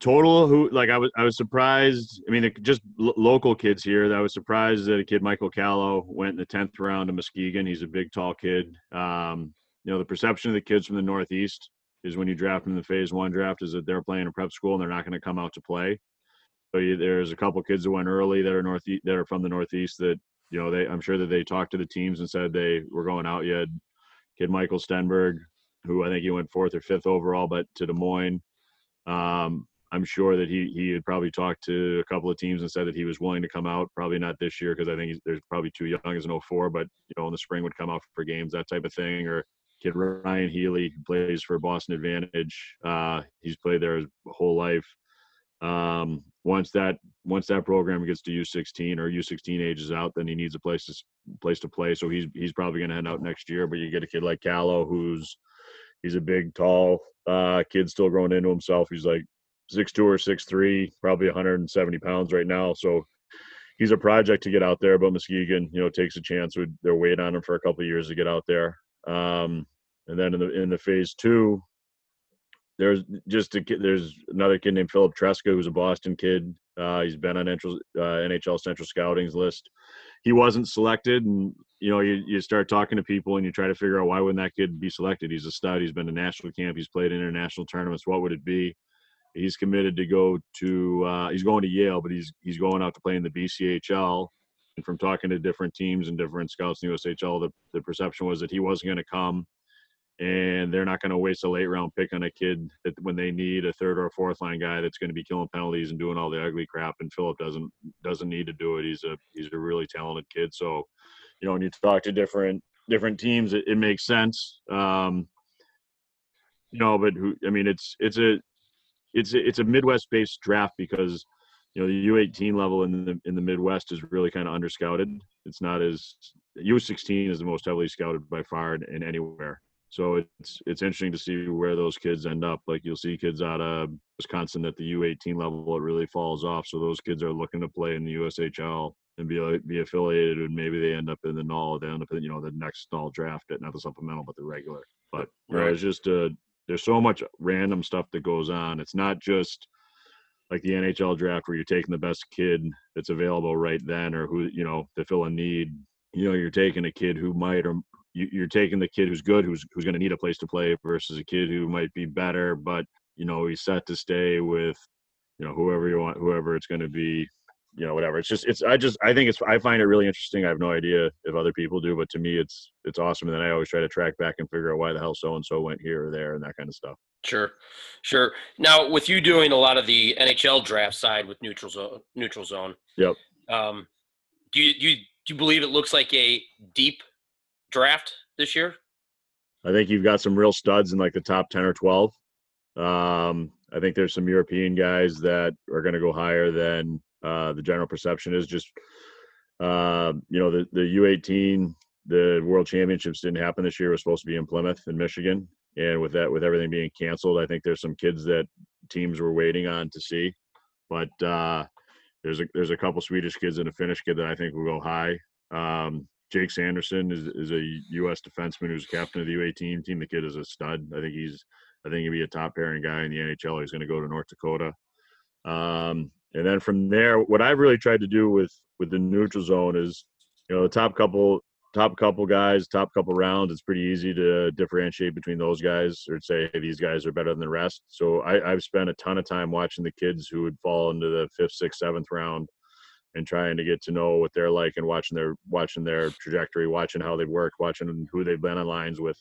total who, like, I was surprised. I mean, just local kids here, that I was surprised that a kid, Michael Callow, went in the 10th round to Muskegon. He's a big, tall kid. You know, the perception of the kids from the Northeast is when you draft them in the phase one draft is that they're playing a prep school and they're not going to come out to play. So there's a couple kids that went early that are Northeast, that are from the Northeast, that, you know, I'm sure that they talked to the teams and said they were going out. You had kid Michael Stenberg, who I think he went 4th or 5th overall, but to Des Moines. I'm sure that he had probably talked to a couple of teams and said that he was willing to come out, probably not this year because I think there's probably too young as an 04, but, you know, in the spring would come out for games, that type of thing. Or kid Ryan Healy, who plays for Boston Advantage. He's played there his whole life. Once that program gets to U16 or U16 age is out, then he needs a place to play. So he's probably going to end out next year. But you get a kid like Callow, he's a big, tall kid, still growing into himself. He's like 6'2 or 6'3, probably 170 pounds right now. So he's a project to get out there. But Muskegon, you know, takes a chance with their weight on him for a couple of years to get out there. And then in the phase two, there's another kid named Philip Tresca, who's a Boston kid. He's been on NHL Central Scouting's list. He wasn't selected, and, you know, you start talking to people and you try to figure out, why wouldn't that kid be selected? He's a stud. He's been to national camp. He's played international tournaments. What would it be? He's committed to go to he's going to Yale, but he's going out to play in the BCHL. And from talking to different teams and different scouts in the USHL, the perception was that he wasn't going to come. And they're not going to waste a late round pick on a kid that when they need a third or a fourth line guy that's going to be killing penalties and doing all the ugly crap. And Philip doesn't need to do it. He's a really talented kid. So, you know, when you talk to different teams, it makes sense. You know, but it's a Midwest based draft because, you know, the U18 level in the Midwest is really kind of underscouted. It's not as U16 is the most heavily scouted by far in anywhere. So it's interesting to see where those kids end up. Like, you'll see kids out of Wisconsin at the U18 level, it really falls off. So those kids are looking to play in the USHL and be affiliated, and maybe they end up in the NOL. They end up in, you know, the next NOL draft, not the supplemental, but the regular. But you know, it's just there's so much random stuff that goes on. It's not just like the NHL draft where you're taking the best kid that's available right then, or who, you know, to fill a need. You know, you're taking a kid who might, or you're taking the kid who's good, who's going to need a place to play, versus a kid who might be better, but, you know, he's set to stay with, you know, whoever you want, whoever it's going to be, you know, whatever. I find it really interesting. I have no idea if other people do, but to me, it's awesome. And then I always try to track back and figure out why the hell so-and-so went here or there and that kind of stuff. Sure. Now, with you doing a lot of the NHL draft side with Neutral Zone. Yep. Do you believe it looks like a deep draft this year? I think you've got some real studs in like the top 10 or 12. I think there's some European guys that are going to go higher than the general perception is. Just, you know, the U18, the World Championships didn't happen this year. It was supposed to be in Plymouth in Michigan. And with everything being canceled, I think there's some kids that teams were waiting on to see. But there's a couple Swedish kids and a Finnish kid that I think will go high. Jake Sanderson is a U.S. defenseman who's captain of the U18 team. The kid is a stud. I think he'll be a top pairing guy in the NHL. He's going to go to North Dakota. And then from there, what I've really tried to do with the Neutral Zone is, you know, the top couple guys, top couple rounds, it's pretty easy to differentiate between those guys or say, hey, these guys are better than the rest. So I've spent a ton of time watching the kids who would fall into the 5th, 6th, 7th round, and trying to get to know what they're like, and watching their trajectory, watching how they've worked, watching who they've been on lines with.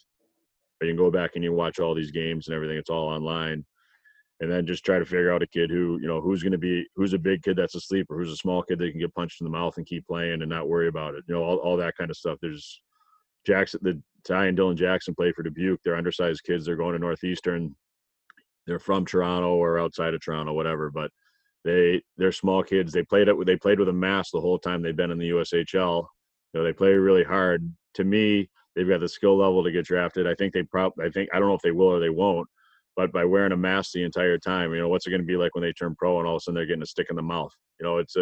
You can go back and you watch all these games and everything. It's all online. And then just try to figure out a kid who, you know, who's a big kid that's a sleeper, who's a small kid that can get punched in the mouth and keep playing and not worry about it. You know, all that kind of stuff. There's Jackson, Ty and Dylan Jackson play for Dubuque. They're undersized kids. They're going to Northeastern. They're from Toronto or outside of Toronto, whatever. But they're small kids. They played with a mask the whole time they've been in the USHL. You know, they play really hard. To me, they've got the skill level to get drafted. I don't know if they will or they won't, but by wearing a mask the entire time, you know, what's it going to be like when they turn pro and all of a sudden they're getting a stick in the mouth? You know, it's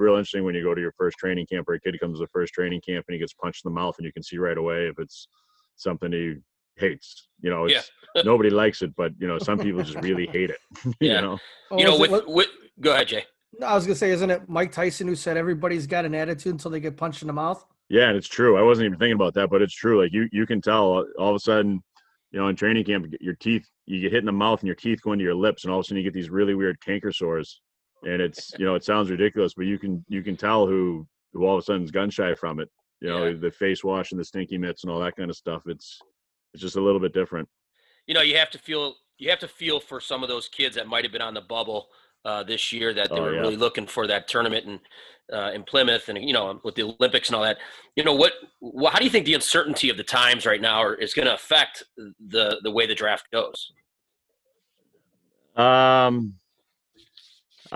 real interesting when you go to your first training camp, or a kid comes to the first training camp and he gets punched in the mouth, and you can see right away if it's something he hates. You know, it's, nobody likes it, but, you know, some people just really hate it. You know? You know, with go ahead, Jay. I was going to say, isn't it Mike Tyson who said everybody's got an attitude until they get punched in the mouth? Yeah, and it's true. I wasn't even thinking about that, but it's true. Like, you can tell all of a sudden, you know, in training camp, your teeth, you get hit in the mouth and your teeth go into your lips, and all of a sudden you get these really weird canker sores. And it's, you know, it sounds ridiculous, but you can tell who all of a sudden is gun shy from it. You know, the face wash and the stinky mitts and all that kind of stuff. It's just a little bit different. You know, you have to feel for some of those kids that might've been on the bubble this year, that they were really looking for that tournament in Plymouth, and, you know, with the Olympics and all that. You know, how do you think the uncertainty of the times right now is going to affect the way the draft goes? I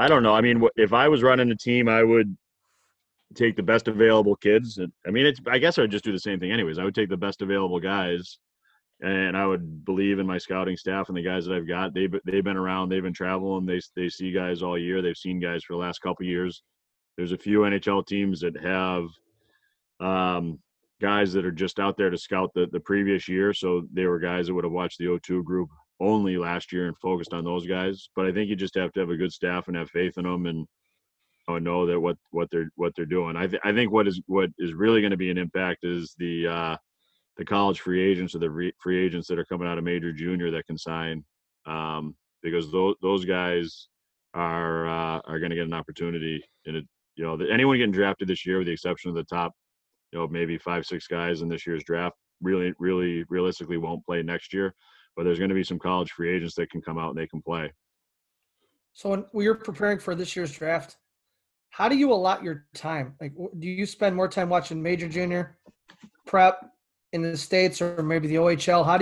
don't know. I mean, if I was running a team, I would take the best available kids. I mean, I guess I would just do the same thing anyways. I would take the best available guys, and I would believe in my scouting staff and the guys that I've got. They've been around. They've been traveling. They see guys all year. They've seen guys for the last couple of years. There's a few NHL teams that have guys that are just out there to scout the previous year. So they were guys that would have watched the O2 group only last year and focused on those guys. But I think you just have to have a good staff and have faith in them, and know that what they're doing. I think what is really going to be an impact is the college free agents, or the free agents that are coming out of major junior that can sign, because those guys are going to get an opportunity. And, you know, anyone getting drafted this year, with the exception of the top, you know, maybe 5-6 guys in this year's draft, really, really realistically won't play next year. But there's going to be some college free agents that can come out and they can play. So when you're preparing for this year's draft, how do you allot your time? Like, do you spend more time watching major junior prep in the States, or maybe the OHL? How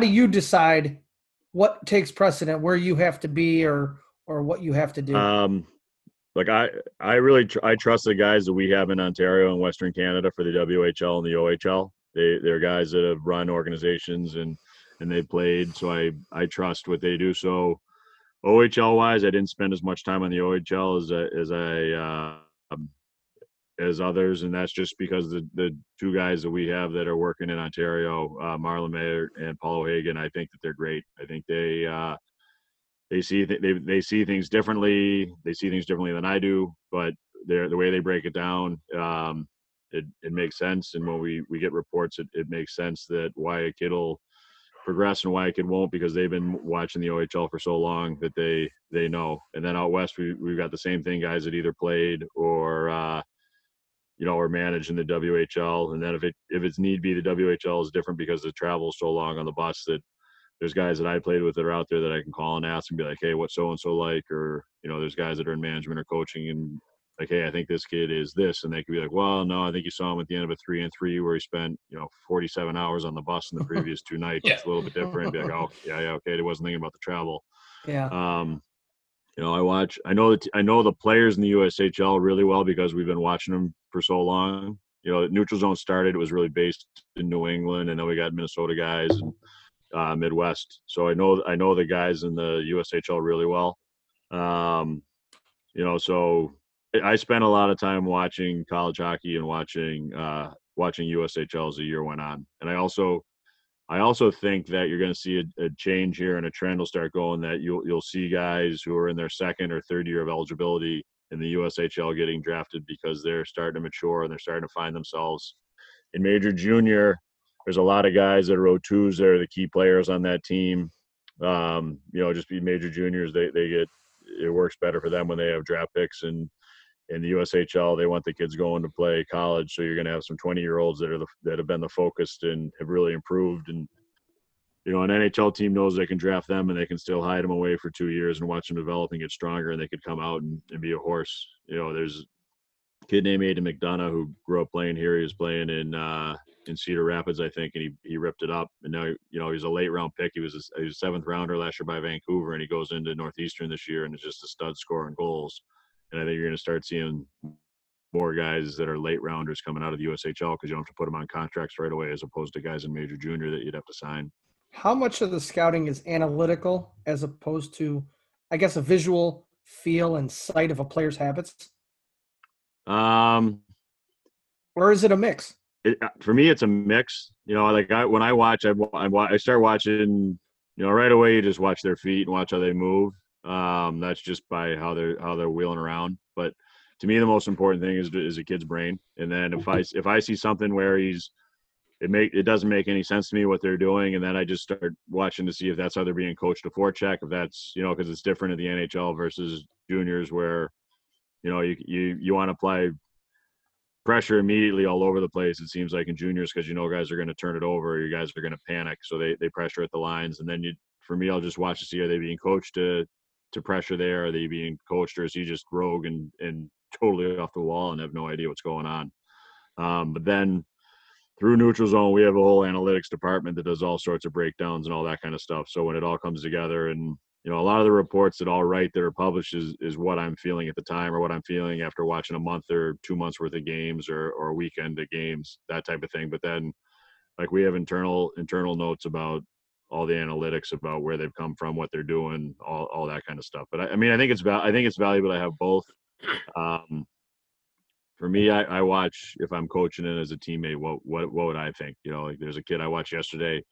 do you decide what takes precedent, where you have to be, or what you have to do? Like, I trust the guys that we have in Ontario and Western Canada for the WHL and the OHL. They're guys that have run organizations and they played, so I trust what they do. So OHL wise, I didn't spend as much time on the OHL as others, and that's just because the two guys that we have that are working in Ontario, Marlon Mayer and Paul O'Hagan, I think that they're great. I think they see things differently. They see things differently than I do, but the way they break it down, it makes sense. And when we get reports, it makes sense that why a kid will progress and why a kid won't, because they've been watching the OHL for so long that they know. And then out west, we've got the same thing, guys that either played or managed in the WHL. And then if it's need be, the WHL is different because the travel is so long on the bus that there's guys that I played with that are out there that I can call and ask and be like, hey, what's so-and-so like? Or, you know, there's guys that are in management or coaching and like, hey, I think this kid is this, and they could be like, well, no, I think you saw him at the end of a 3-on-3 where he spent, you know, 47 hours on the bus in the previous two nights. It's a little bit different. Be like, oh, yeah, okay, they wasn't thinking about the travel. Yeah. You know, I know the players in the USHL really well because we've been watching them for so long. You know, Neutral Zone started; it was really based in New England, and then we got Minnesota guys and Midwest. So I know the guys in the USHL really well. You know, so I spent a lot of time watching college hockey and watching USHL as the year went on. And I also think that you're going to see a change here, and a trend will start going that you'll see guys who are in their second or third year of eligibility in the USHL getting drafted because they're starting to mature and they're starting to find themselves. In major junior, there's a lot of guys that are O2s that are the key players on that team. You know, just be major juniors. It works better for them when they have draft picks. And in the USHL, they want the kids going to play college, so you're going to have some 20-year-olds that have been the focused and have really improved. And, you know, an NHL team knows they can draft them and they can still hide them away for 2 years and watch them develop and get stronger, and they could come out and be a horse. You know, there's a kid named Aiden McDonough who grew up playing here. He was playing in Cedar Rapids, I think, and he ripped it up. And now, you know, he's a late-round pick. He was a seventh-rounder last year by Vancouver, and he goes into Northeastern this year and is just a stud scoring goals. And I think you're going to start seeing more guys that are late rounders coming out of the USHL because you don't have to put them on contracts right away, as opposed to guys in major junior that you'd have to sign. How much of the scouting is analytical as opposed to, I guess, a visual feel and sight of a player's habits? Or is it a mix? for me, it's a mix. You know, like when I watch, I start watching, you know, right away you just watch their feet and watch how they move. That's just by how they're wheeling around. But to me, the most important thing is a kid's brain. And then if I see something where it doesn't make any sense to me what they're doing, and then I just start watching to see if that's how they're being coached to forecheck, if that's, you know, because it's different in the NHL versus juniors, where, you know, you want to apply pressure immediately all over the place, it seems like, in juniors, because, you know, guys are going to turn it over, you guys are going to panic, so they pressure at the lines. And then for me, I'll just watch to see, are they being coached to pressure there, are they being coached, or is he just rogue and totally off the wall and have no idea what's going on? But then through Neutral Zone, we have a whole analytics department that does all sorts of breakdowns and all that kind of stuff. So when it all comes together, and, you know, a lot of the reports that I'll write that are published is what I'm feeling at the time, or what I'm feeling after watching a month or 2 months worth of games, or a weekend of games, that type of thing. But then, like, we have internal notes about all the analytics, about where they've come from, what they're doing, all that kind of stuff. But I mean, I think it's valuable to have both. For me, I watch, if I'm coaching it as a teammate, what would I think? You know, like, there's a kid I watched yesterday,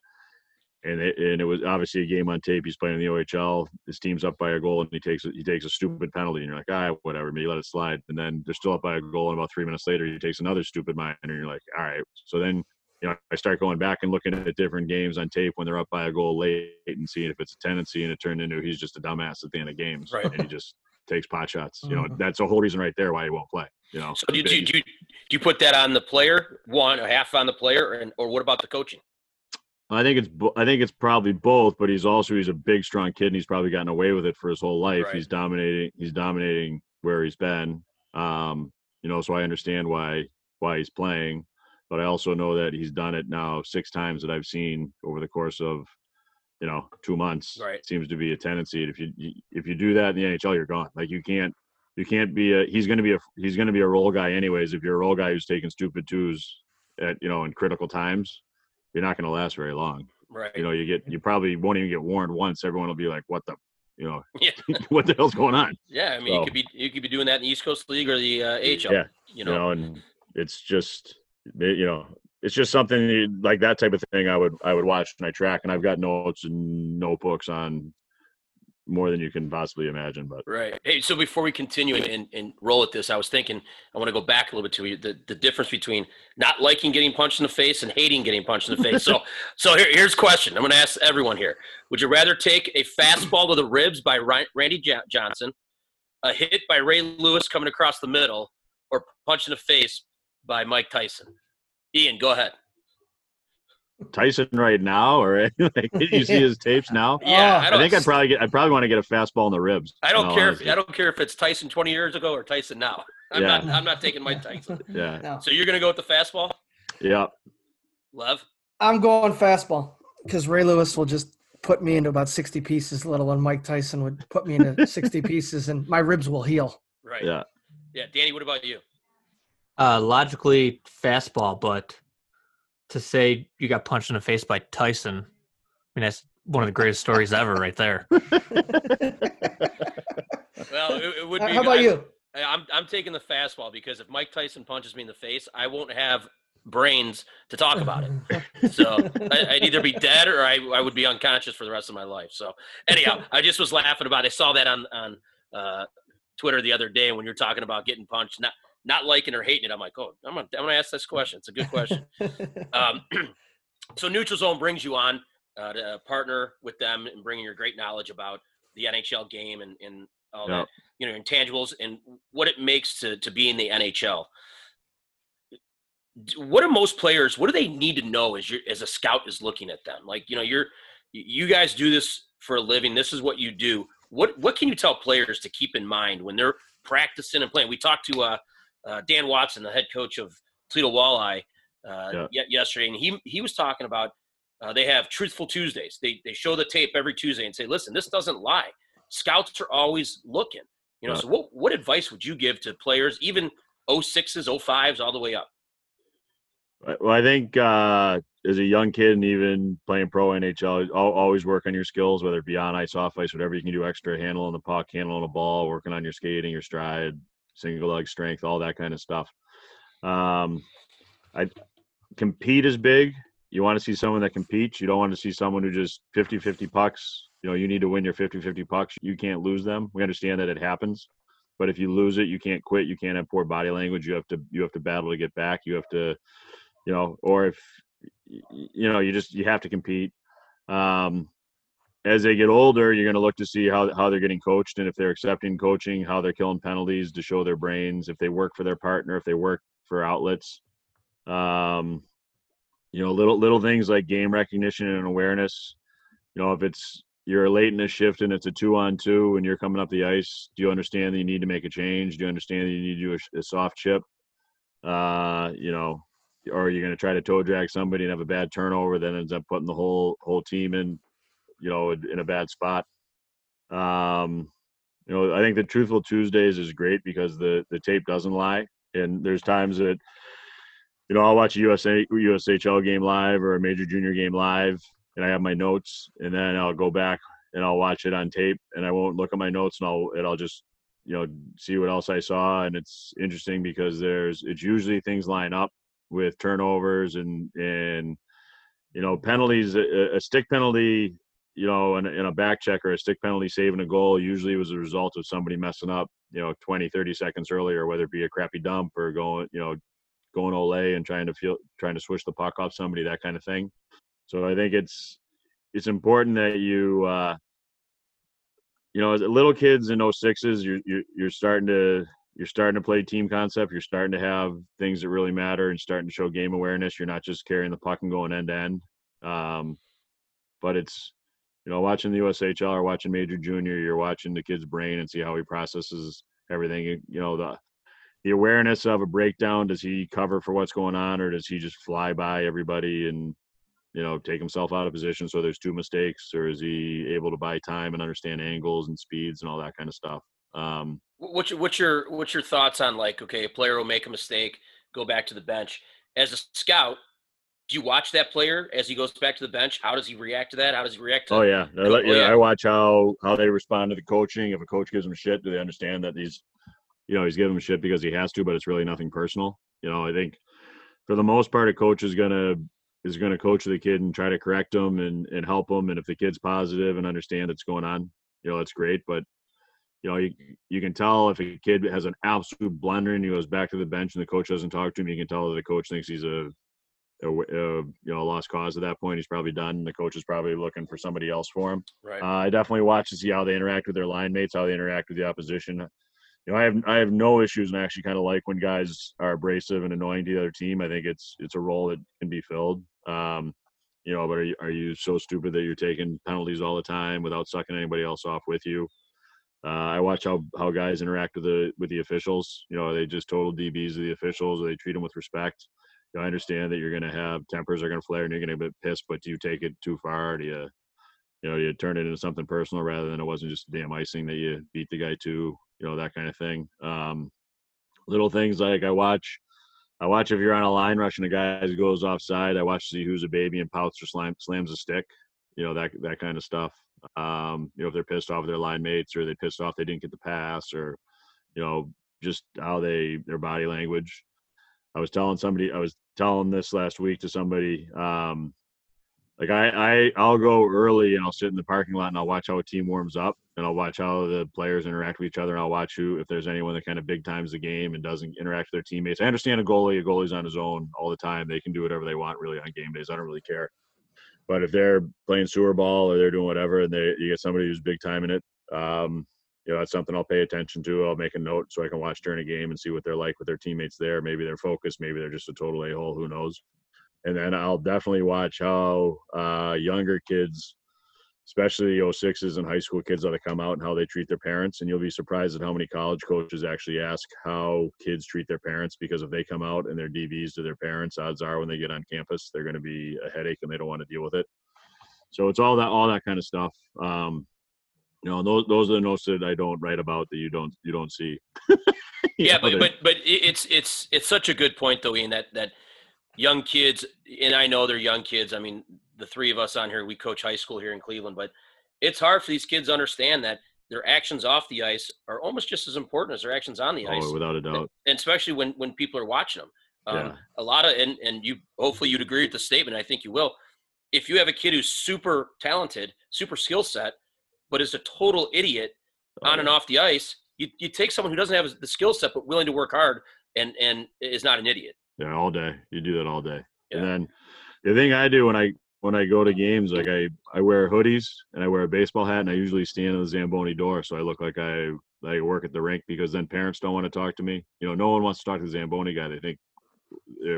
and it was obviously a game on tape. He's playing in the OHL. His team's up by a goal, and he takes a stupid penalty, and you're like, all right, whatever, maybe let it slide. And then they're still up by a goal, and about 3 minutes later, he takes another stupid minor, and you're like, all right. So then, you know, I start going back and looking at different games on tape when they're up by a goal late and seeing if it's a tendency, and it turned into he's just a dumbass at the end of games, right? And he just takes pot shots. You know, that's the whole reason right there why he won't play. You know, so do you put that on the player, one or half on the player, or what about the coaching? I think it's probably both, but he's a big, strong kid, and he's probably gotten away with it for his whole life. Right. He's dominating where he's been. You know, so I understand why he's playing, but I also know that he's done it now 6 times that I've seen over the course of, you know, 2 months. Right. It seems to be a tendency. And if you do that in the NHL, you're gone. Like, you can't be a, he's going to be a role guy anyways. If you're a role guy who's taking stupid twos at, you know, in critical times, you're not going to last very long. Right. You know, you probably won't even get warned once. Everyone will be like, what the, you know, yeah. What the hell's going on? Yeah. I mean, so, you could be doing that in the East Coast League or the AHL, yeah, you know, and it's just, you know, it's just something like that type of thing I would watch and I track, and I've got notes and notebooks on more than you can possibly imagine. But right. Hey, so before we continue and roll at this, I was thinking, I want to go back a little bit to you, the difference between not liking getting punched in the face and hating getting punched in the face. So here's a question. I'm going to ask everyone here. Would you rather take a fastball to the ribs by Randy Johnson, a hit by Ray Lewis coming across the middle, or punch in the face by Mike Tyson? Ian, go ahead. Tyson right now, or like, you see his tapes now? Yeah, I probably want to get a fastball in the ribs. I don't care if it's Tyson 20 years ago or Tyson now. I'm not taking Mike Tyson. Yeah. No. So you're gonna go with the fastball? Yeah. Lev? I'm going fastball because Ray Lewis will just put me into about 60 pieces, let alone Mike Tyson would put me into 60 pieces, and my ribs will heal. Right. Yeah. Yeah. Danny, what about you? Logically, fastball, but to say you got punched in the face by Tyson, I mean, that's one of the greatest stories ever right there. Well, it would be. How about you? I'm taking the fastball because if Mike Tyson punches me in the face, I won't have brains to talk about it. So I'd either be dead or I would be unconscious for the rest of my life. So anyhow, I just was laughing about it. I saw that on Twitter the other day when you were talking about getting punched. Not liking or hating it. I'm like, oh, I'm gonna ask this question. It's a good question. So Neutral Zone brings you on to partner with them and bringing your great knowledge about the NHL game and all that, you know, intangibles and what it makes to be in the NHL. What do most players? What do they need to know as a scout is looking at them? Like, you know, you guys do this for a living. This is what you do. What can you tell players to keep in mind when they're practicing and playing? We talked to Dan Watson, the head coach of Toledo Walleye, yesterday, and he was talking about they have Truthful Tuesdays. They show the tape every Tuesday and say, listen, this doesn't lie. Scouts are always looking. You know, so what advice would you give to players, even 06s, 05s, all the way up? Well, I think as a young kid and even playing pro NHL, always work on your skills, whether it be on ice, off ice, whatever you can do extra, handling the puck, handling the ball, working on your skating, your stride, single leg strength, all that kind of stuff. I compete is big. You want to see someone that competes. You don't want to see someone who just 50-50 pucks. You know, you need to win your 50-50 pucks. You can't lose them. We understand that it happens. But if you lose it, you can't quit. You can't have poor body language. You have to battle to get back. You have to, you know, or if, you know, you have to compete. As they get older, you're going to look to see how they're getting coached and if they're accepting coaching, how they're killing penalties to show their brains, if they work for their partner, if they work for outlets. You know, little things like game recognition and awareness. You know, if it's, you're late in a shift and it's a 2-on-2 and you're coming up the ice, do you understand that you need to make a change? Do you understand that you need to do a soft chip? You know, or are you going to try to toe drag somebody and have a bad turnover that ends up putting the whole team in, you know, in a bad spot? You know, I think the Truthful Tuesdays is great because the tape doesn't lie. And there's times that, you know, I'll watch a USHL game live or a major junior game live, and I have my notes, and then I'll go back and I'll watch it on tape, and I won't look at my notes, and I'll just, you know, see what else I saw. And it's interesting because it's usually things line up with turnovers and you know, penalties, a stick penalty, you know, and a back check or a stick penalty saving a goal usually was a result of somebody messing up, you know, 20-30 seconds earlier, whether it be a crappy dump or going Olay and trying to swish the puck off somebody, that kind of thing. So I think it's important that you, you know, as little kids in 06s, you're starting to play team concept. You're starting to have things that really matter and starting to show game awareness. You're not just carrying the puck and going end to end. But it's, you know, watching the USHL or watching Major Junior, you're watching the kid's brain and see how he processes everything. You know, the awareness of a breakdown, does he cover for what's going on, or does he just fly by everybody and, you know, take himself out of position so there's two mistakes, or is he able to buy time and understand angles and speeds and all that kind of stuff? What's your thoughts on, like, okay, a player will make a mistake, go back to the bench. As a scout, do you watch that player as he goes back to the bench? How does he react to that? How does he react to that? I watch how they respond to the coaching. If a coach gives them shit, do they understand that he's, you know, he's giving them shit because he has to, but it's really nothing personal? You know, I think for the most part, a coach is going to coach the kid and try to correct them and help them. And if the kid's positive and understand what's going on, you know, that's great. But, you know, you can tell if a kid has an absolute blunder and he goes back to the bench and the coach doesn't talk to him, you can tell that the coach thinks he's you know, lost cause at that point. He's probably done. The coach is probably looking for somebody else for him. Right. I definitely watch to see how they interact with their line mates, how they interact with the opposition. You know, I have no issues, and I actually kind of like when guys are abrasive and annoying to the other team. I think it's a role that can be filled. You know, but are you so stupid that you're taking penalties all the time without sucking anybody else off with you? I watch how guys interact with the officials. You know, are they just total DBs of the officials? Or they treat them with respect? You know, I understand that you're going to have tempers are going to flare and you're going to get pissed, but do you take it too far? Do you turn it into something personal rather than it wasn't just damn icing that you beat the guy to? You know, that kind of thing. Little things like I watch if you're on a line rush and a guy goes offside, I watch to see who's a baby and pouts or slams a stick, you know, that kind of stuff. You know, if they're pissed off their line mates or they pissed off they didn't get the pass, or, you know, just how their body language. I was telling this last week to somebody, like I'll go early and I'll sit in the parking lot and I'll watch how a team warms up and I'll watch how the players interact with each other and I'll watch if there's anyone that kind of big times the game and doesn't interact with their teammates. I understand a goalie's on his own all the time. They can do whatever they want really on game days. I don't really care. But if they're playing sewer ball or they're doing whatever and you get somebody who's big time in it, you know, that's something I'll pay attention to. I'll make a note so I can watch during a game and see what they're like with their teammates there. Maybe they're focused. Maybe they're just a total a-hole. Who knows? And then I'll definitely watch how younger kids, especially 06s and high school kids, how they come out and how they treat their parents. And you'll be surprised at how many college coaches actually ask how kids treat their parents, because if they come out and they're DBs to their parents, odds are when they get on campus, they're going to be a headache and they don't want to deal with it. So it's all that kind of stuff. You know, those are the notes that I don't write about that you don't see. Yeah, but it's such a good point though, Ian, that young kids, and I know they're young kids. I mean, the three of us on here, we coach high school here in Cleveland, but it's hard for these kids to understand that their actions off the ice are almost just as important as their actions on the ice. Oh, without a doubt. And especially when people are watching them. A lot of, and you, hopefully you'd agree with the statement. I think you will. If you have a kid who's super talented, super skill set, but is a total idiot on and off the ice, you take someone who doesn't have the skill set, but willing to work hard and is not an idiot. Yeah. All day. You do that all day. Yeah. And then the thing I do when I go to games, like I wear hoodies and I wear a baseball hat, and I usually stand in the Zamboni door. So I look like I work at the rink, because then parents don't want to talk to me. You know, no one wants to talk to the Zamboni guy. They think,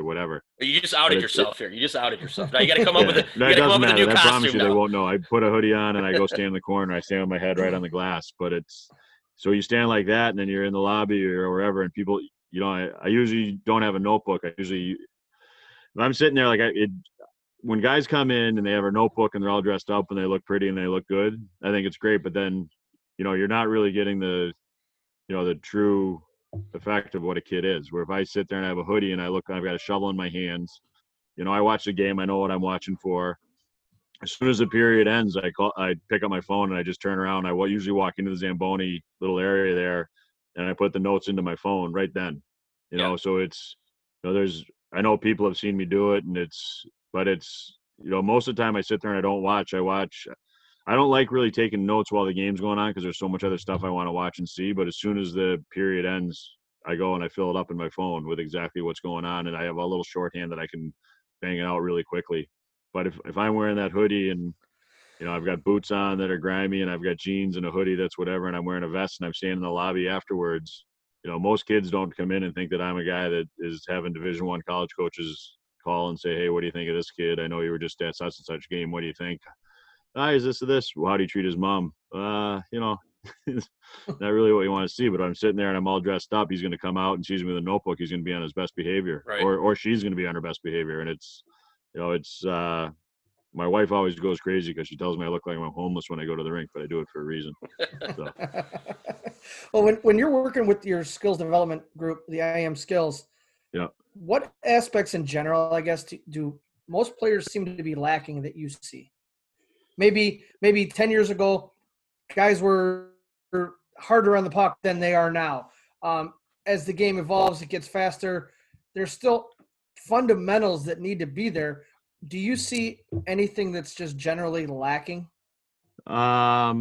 whatever. You just outed yourself here. You just outed yourself. Now you got to come up with it. No, it doesn't matter. I promise you, now. They won't know. I put a hoodie on and I go stand in the corner. I stand with my head right on the glass. But it's so you stand like that, and then you're in the lobby or wherever, and people, you know, I usually don't have a notebook. I usually, if I'm sitting there, when guys come in and they have a notebook and they're all dressed up and they look pretty and they look good, I think it's great. But then, you know, you're not really getting the true effect of what a kid is. Where if I sit there and I have a hoodie and I look, I've got a shovel in my hands, you know, I watch the game, I know what I'm watching for. As soon as the period ends, I pick up my phone and I just turn around. I usually walk into the Zamboni little area there and I put the notes into my phone right then, you know, so it's, you know, I know people have seen me do it, and but you know, most of the time I sit there and I don't watch. I don't like really taking notes while the game's going on, because there's so much other stuff I want to watch and see. But as soon as the period ends, I go and I fill it up in my phone with exactly what's going on, and I have a little shorthand that I can bang it out really quickly. But if I'm wearing that hoodie and, you know, I've got boots on that are grimy and I've got jeans and a hoodie that's whatever, and I'm wearing a vest and I'm standing in the lobby afterwards, you know, most kids don't come in and think that I'm a guy that is having Division I college coaches call and say, hey, what do you think of this kid? I know you were just at such and such game. What do you think? Is this or this? Well, how do you treat his mom? You know, not really what you want to see. But I'm sitting there and I'm all dressed up. He's going to come out and sees me with a notebook. He's going to be on his best behavior, right? Or she's going to be on her best behavior. And it's, you know, it's my wife always goes crazy because she tells me I look like I'm homeless when I go to the rink, but I do it for a reason. So. Well, when you're working with your skills development group, the IM skills, yeah, what aspects in general, I guess, do most players seem to be lacking that you see? Maybe 10 years ago, guys were harder on the puck than they are now. As the game evolves, it gets faster. There's still fundamentals that need to be there. Do you see anything that's just generally lacking? I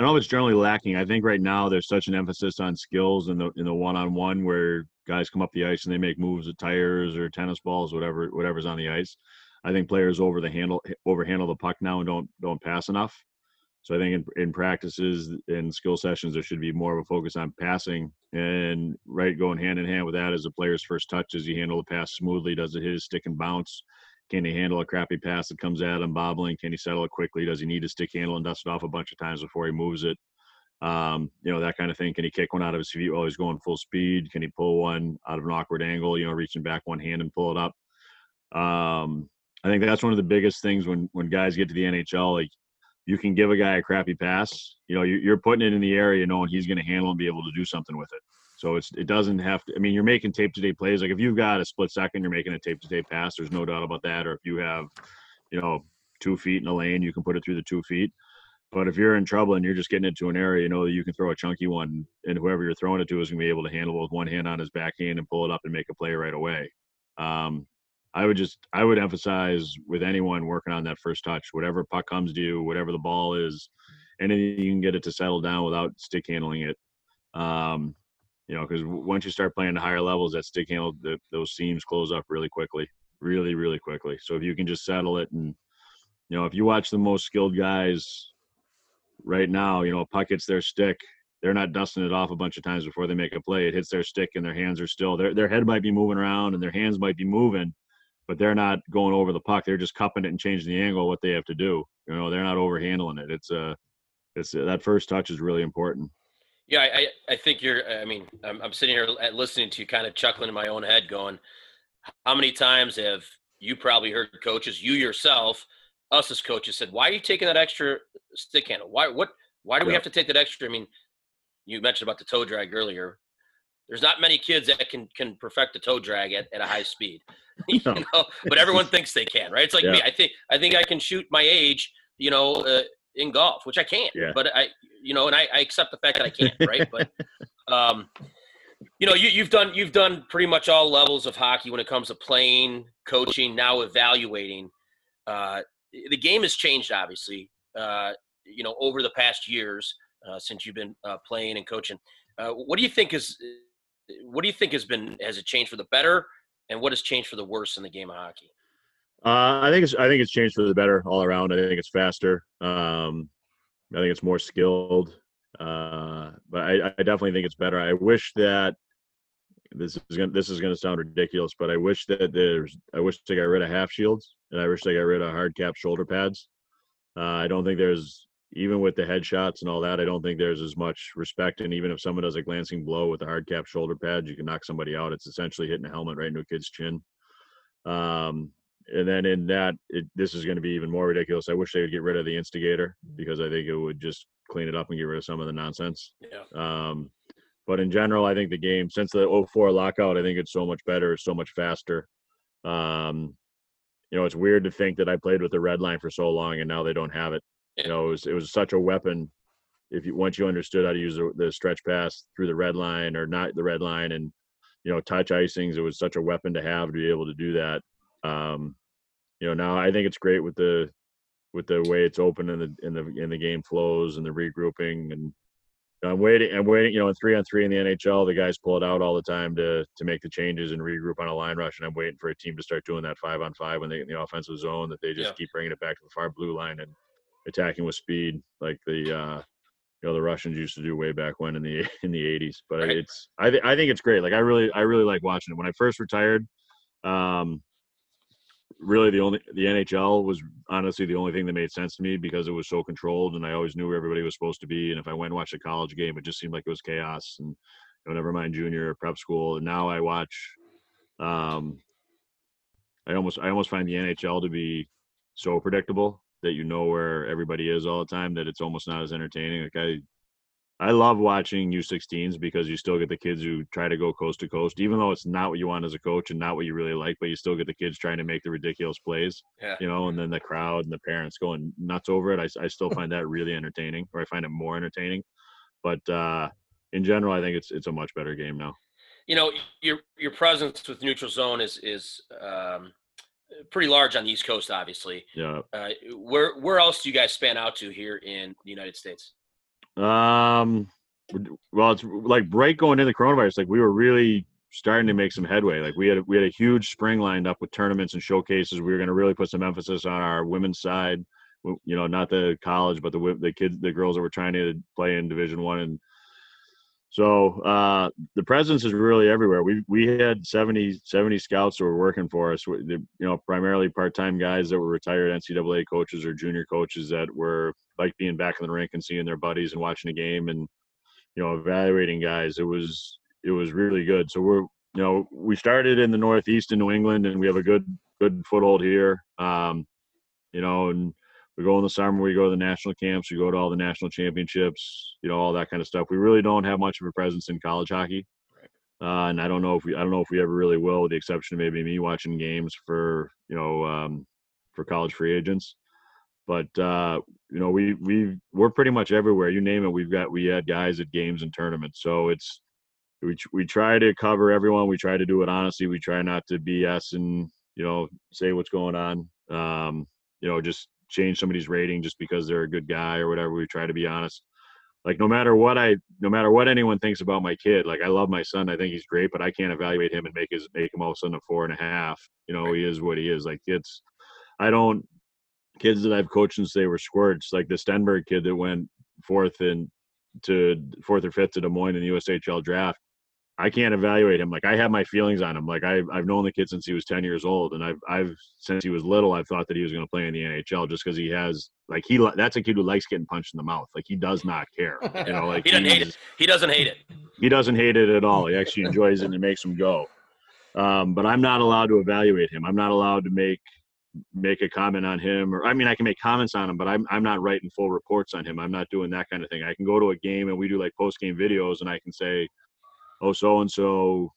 don't know if it's generally lacking. I think right now there's such an emphasis on skills in the one-on-one, where guys come up the ice and they make moves at tires or tennis balls, whatever's on the ice. I think players overhandle the puck now and don't pass enough. So I think in practices and skill sessions, there should be more of a focus on passing, and right going hand in hand with that is the player's first touch. Does he handle the pass smoothly? Does it hit his stick and bounce? Can he handle a crappy pass that comes at him bobbling? Can he settle it quickly? Does he need to stick handle and dust it off a bunch of times before he moves it? You know, that kind of thing. Can he kick one out of his feet while he's going full speed? Can he pull one out of an awkward angle, you know, reaching back one hand and pull it up? I think that's one of the biggest things when guys get to the NHL. Like, you can give a guy a crappy pass, you know, you're putting it in the area knowing he's going to handle and be able to do something with it. So it doesn't have to – I mean, you're making tape-to-tape plays. Like, if you've got a split second, you're making a tape-to-tape pass. There's no doubt about that. Or if you have, you know, 2 feet in a lane, you can put it through the 2 feet. But if you're in trouble and you're just getting into an area, you know, that you can throw a chunky one, and whoever you're throwing it to is going to be able to handle it with one hand on his backhand and pull it up and make a play right away. I would emphasize with anyone working on that first touch, whatever puck comes to you, whatever the ball is, anything you can get it to settle down without stick handling it. You know, because once you start playing to higher levels, that stick handle, those seams close up really quickly, really, really quickly. So if you can just settle it, and, you know, if you watch the most skilled guys right now, you know, a puck hits their stick, they're not dusting it off a bunch of times before they make a play. It hits their stick and their hands are still, their head might be moving around and their hands might be moving, but they're not going over the puck. They're just cupping it and changing the angle of what they have to do. You know, they're not overhandling it. It's that first touch is really important. Yeah. I think I'm sitting here listening to you kind of chuckling in my own head going, how many times have you probably heard coaches, you yourself, us as coaches said, why are you taking that extra stick handle? Why do we have to take that extra? I mean, you mentioned about the toe drag earlier. There's not many kids that can perfect the toe drag at a high speed, you know, but everyone thinks they can, right? It's like me. I think I can shoot my age, you know, in golf, which I can't, but I accept the fact that I can't, right? But You know, you've done pretty much all levels of hockey when it comes to playing, coaching, now evaluating. The game has changed, obviously, you know, over the past years since you've been playing and coaching. What do you think has it changed for the better, and what has changed for the worse in the game of hockey? I think it's changed for the better all around. I think it's faster. I think it's more skilled. But I definitely think it's better. I wish that this is gonna sound ridiculous, but I wish they got rid of half shields, and I wish they got rid of hard cap shoulder pads. I don't think there's, even with the headshots and all that, I don't think there's as much respect. And even if someone does a glancing blow with a hard cap shoulder pad, you can knock somebody out. It's essentially hitting a helmet right into a kid's chin. And then in that, this is going to be even more ridiculous. I wish they would get rid of the instigator, because I think it would just clean it up and get rid of some of the nonsense. Yeah. But in general, I think the game, since the 04 lockout, I think it's so much better, so much faster. You know, it's weird to think that I played with the red line for so long and now they don't have it. Yeah. You know, it was such a weapon. Once you understood how to use the stretch pass through the red line, or not the red line, and, you know, touch icings, it was such a weapon to have, to be able to do that. You know, now I think it's great with the way it's open and the game flows and the regrouping, and I'm waiting, you know, in 3-on-3 in the NHL, the guys pull it out all the time to make the changes and regroup on a line rush. And I'm waiting for a team to start doing that 5-on-5 when they get in the offensive zone, that they just keep bringing it back to the far blue line and attacking with speed, like the Russians used to do way back when in the 80s. But right. I think it's great. Like I really like watching it. When I first retired, really the NHL was honestly the only thing that made sense to me, because it was so controlled and I always knew where everybody was supposed to be. And if I went and watched a college game, it just seemed like it was chaos, and, you know, never mind junior or prep school. And now I watch, I almost find the NHL to be so predictable that, you know, where everybody is all the time, that it's almost not as entertaining. Like I love watching U16s, because you still get the kids who try to go coast to coast, even though it's not what you want as a coach and not what you really like, but you still get the kids trying to make the ridiculous plays, you know, and then the crowd and the parents going nuts over it. I still find that really entertaining, or I find it more entertaining. But in general, I think it's a much better game now. You know, your presence with Neutral Zone is pretty large on the East Coast, obviously. Yeah. Where else do you guys span out to here in the United States? Well, it's like right going into the coronavirus, like we were really starting to make some headway. Like we had a huge spring lined up with tournaments and showcases. We were going to really put some emphasis on our women's side, you know, not the college, but the kids, the girls that were trying to play in Division I. And so, the presence is really everywhere. We had 70 scouts that were working for us, you know, primarily part-time guys that were retired NCAA coaches or junior coaches that were like being back in the rink and seeing their buddies and watching a game and, you know, evaluating guys. It was really good. So we started in the Northeast in New England, and we have a good foothold here. You know, and we go in the summer, we go to the national camps, we go to all the national championships, you know, all that kind of stuff. We really don't have much of a presence in college hockey. And I don't know if we ever really will, with the exception of maybe me watching games for, you know, for college free agents. But, you know, we're pretty much everywhere. You name it, we had guys at games and tournaments. So we try to cover everyone. We try to do it honestly. We try not to BS and, you know, say what's going on, you know, just change somebody's rating just because they're a good guy or whatever. We try to be honest. Like no matter what anyone thinks about my kid, like I love my son, I think he's great, but I can't evaluate him and make him all of a sudden a 4.5. You know, he is what he is. Like kids that I've coached since they were squirts, like the Stenberg kid that went fourth or fifth to Des Moines in the USHL draft, I can't evaluate him. Like I have my feelings on him. Like I've known the kid since he was 10 years old, and I've since he was little, I've thought that he was going to play in the NHL just because he has, like that's a kid who likes getting punched in the mouth. Like he does not care. You know, like he doesn't hate it. He doesn't hate it at all. He actually enjoys it, and it makes him go. But I'm not allowed to evaluate him. I'm not allowed to make a comment on him, or I mean I can make comments on him, but I'm not writing full reports on him. I'm not doing that kind of thing. I can go to a game, and we do like post game videos, and I can say, oh, so-and-so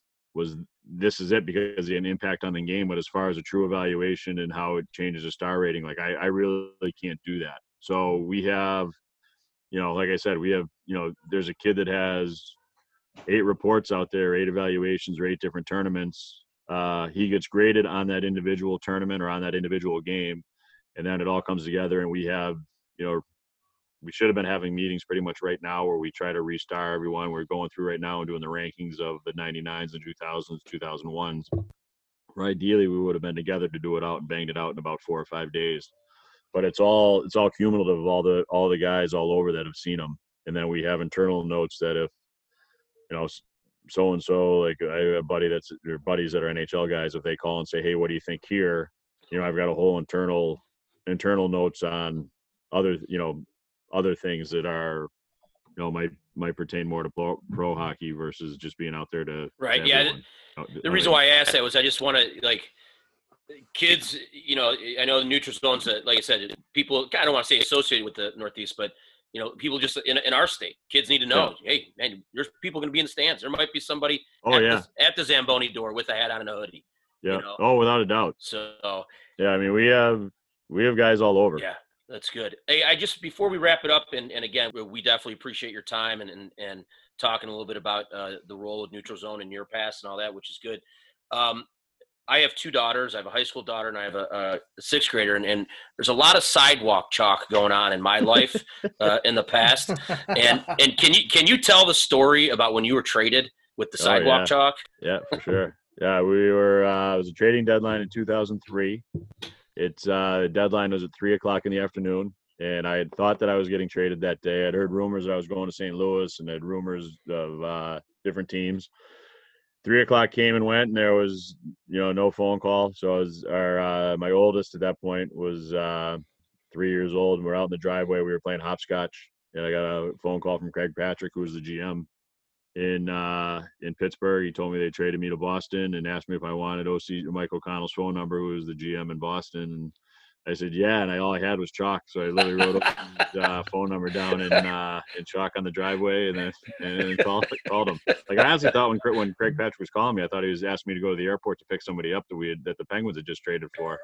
this is it because he had an impact on the game. But as far as a true evaluation and how it changes a star rating, like I really can't do that. So we have, you know, like I said, we have, you know, there's a kid that has 8 reports out there, 8 evaluations, or 8 different tournaments. He gets graded on that individual tournament or on that individual game. And then it all comes together, and we have, you know, we should have been having meetings pretty much right now where we try to restar everyone. We're going through right now and doing the rankings of the 99s and 2000s, 2001s. Where ideally, we would have been together to do it out and banged it out in about 4 or 5 days. But it's all cumulative of all the guys all over that have seen them. And then we have internal notes that if, you know, so-and-so, like I have a buddy that's – or buddies that are NHL guys, if they call and say, hey, what do you think here? You know, I've got a whole internal notes on other things that are, you know, might pertain more to pro hockey versus just being out there to right. Yeah. The reason why I asked that was I just want to, like, kids, you know, I know the neutral zones, like I said, people, I don't want to say associated with the Northeast, but, you know, people just in our state, kids need to know, yeah. Hey, man, there's people going to be in the stands. There might be somebody at the Zamboni door with a hat on and a hoodie. Yeah. You know? Oh, without a doubt. So, yeah, I mean, we have guys all over. Yeah. That's good. Hey, I just, before we wrap it up, and again, we definitely appreciate your time and talking a little bit about the role of Neutral Zone in your past and all that, which is good. I have 2 daughters. I have a high school daughter and I have a 6th grader, and there's a lot of sidewalk chalk going on in my life in the past. And can you tell the story about when you were traded with the sidewalk chalk? Yeah, for sure. Yeah, we were it was a trading deadline in 2003. It's the deadline was at 3:00 in the afternoon, and I had thought that I was getting traded that day. I'd heard rumors that I was going to St. Louis, and I had rumors of different teams. 3:00 came and went, and there was, you know, no phone call. So I was, my oldest at that point was 3 years old, and we're out in the driveway. We were playing hopscotch, and I got a phone call from Craig Patrick, who was the GM in Pittsburgh. He told me they traded me to Boston and asked me if I wanted OC Mike O'Connell's phone number, who was the GM in Boston. And I said, yeah. And all I had was chalk. So I literally wrote his phone number down in chalk on the driveway and then called him. Like, I honestly thought when Craig Patrick was calling me, I thought he was asking me to go to the airport to pick somebody up that the Penguins had just traded for.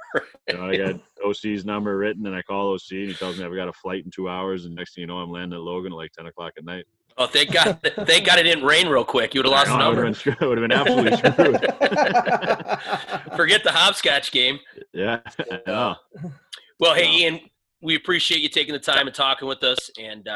You know, I got OC's number written, and I call OC, and he tells me I've got a flight in 2 hours. And next thing you know, I'm landing at Logan at like 10 o'clock at night. Oh, thank God it didn't rain real quick. You would have lost the number. It would have been absolutely screwed. Forget the hopscotch game. Yeah. No. Well, hey, Ian, we appreciate you taking the time and talking with us. And,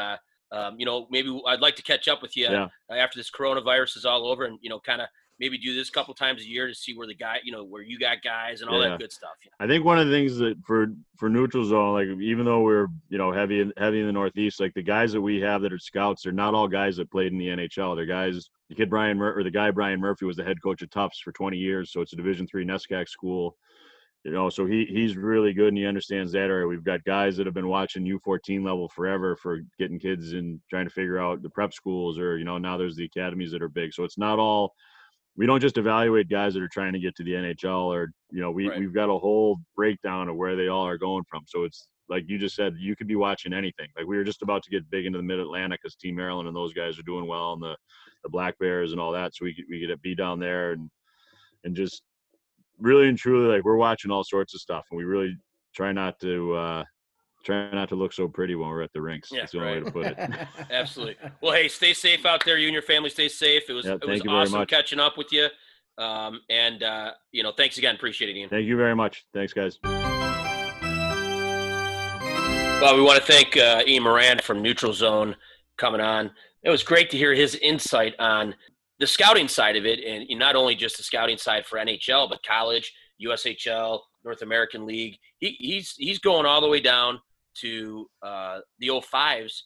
you know, maybe I'd like to catch up with you after this coronavirus is all over and, you know, kind of maybe do this a couple times a year to see where the guy, you know, where you got guys and all that good stuff. You know? I think one of the things that for Neutral Zone, like, even though we're, you know, heavy in the Northeast, like the guys that we have that are scouts, they're not all guys that played in the NHL. They're guys, Brian Murphy was the head coach of Tufts for 20 years. So it's a Division III NESCAC school, you know, so he's really good and he understands that area. We've got guys that have been watching U14 level forever for getting kids and trying to figure out the prep schools or, you know, now there's the academies that are big. So it's not all, we don't just evaluate guys that are trying to get to the NHL or, you know, we've got a whole breakdown of where they all are going from. So it's like you just said, you could be watching anything. Like we were just about to get big into the Mid-Atlantic because Team Maryland and those guys are doing well and the Black Bears and all that. So we get to be down there and just really and truly, like, we're watching all sorts of stuff, and we really try not to look so pretty when we're at the rinks. Yeah, that's the only way to put it. Absolutely. Well, hey, stay safe out there. You and your family stay safe. It was awesome catching up with you. And you know, thanks again. Appreciate it, Ian. Thank you very much. Thanks, guys. Well, we want to thank Ian Moran from Neutral Zone coming on. It was great to hear his insight on the scouting side of it, and not only just the scouting side for NHL, but college, USHL, North American League. He's going all the way down to the 05s,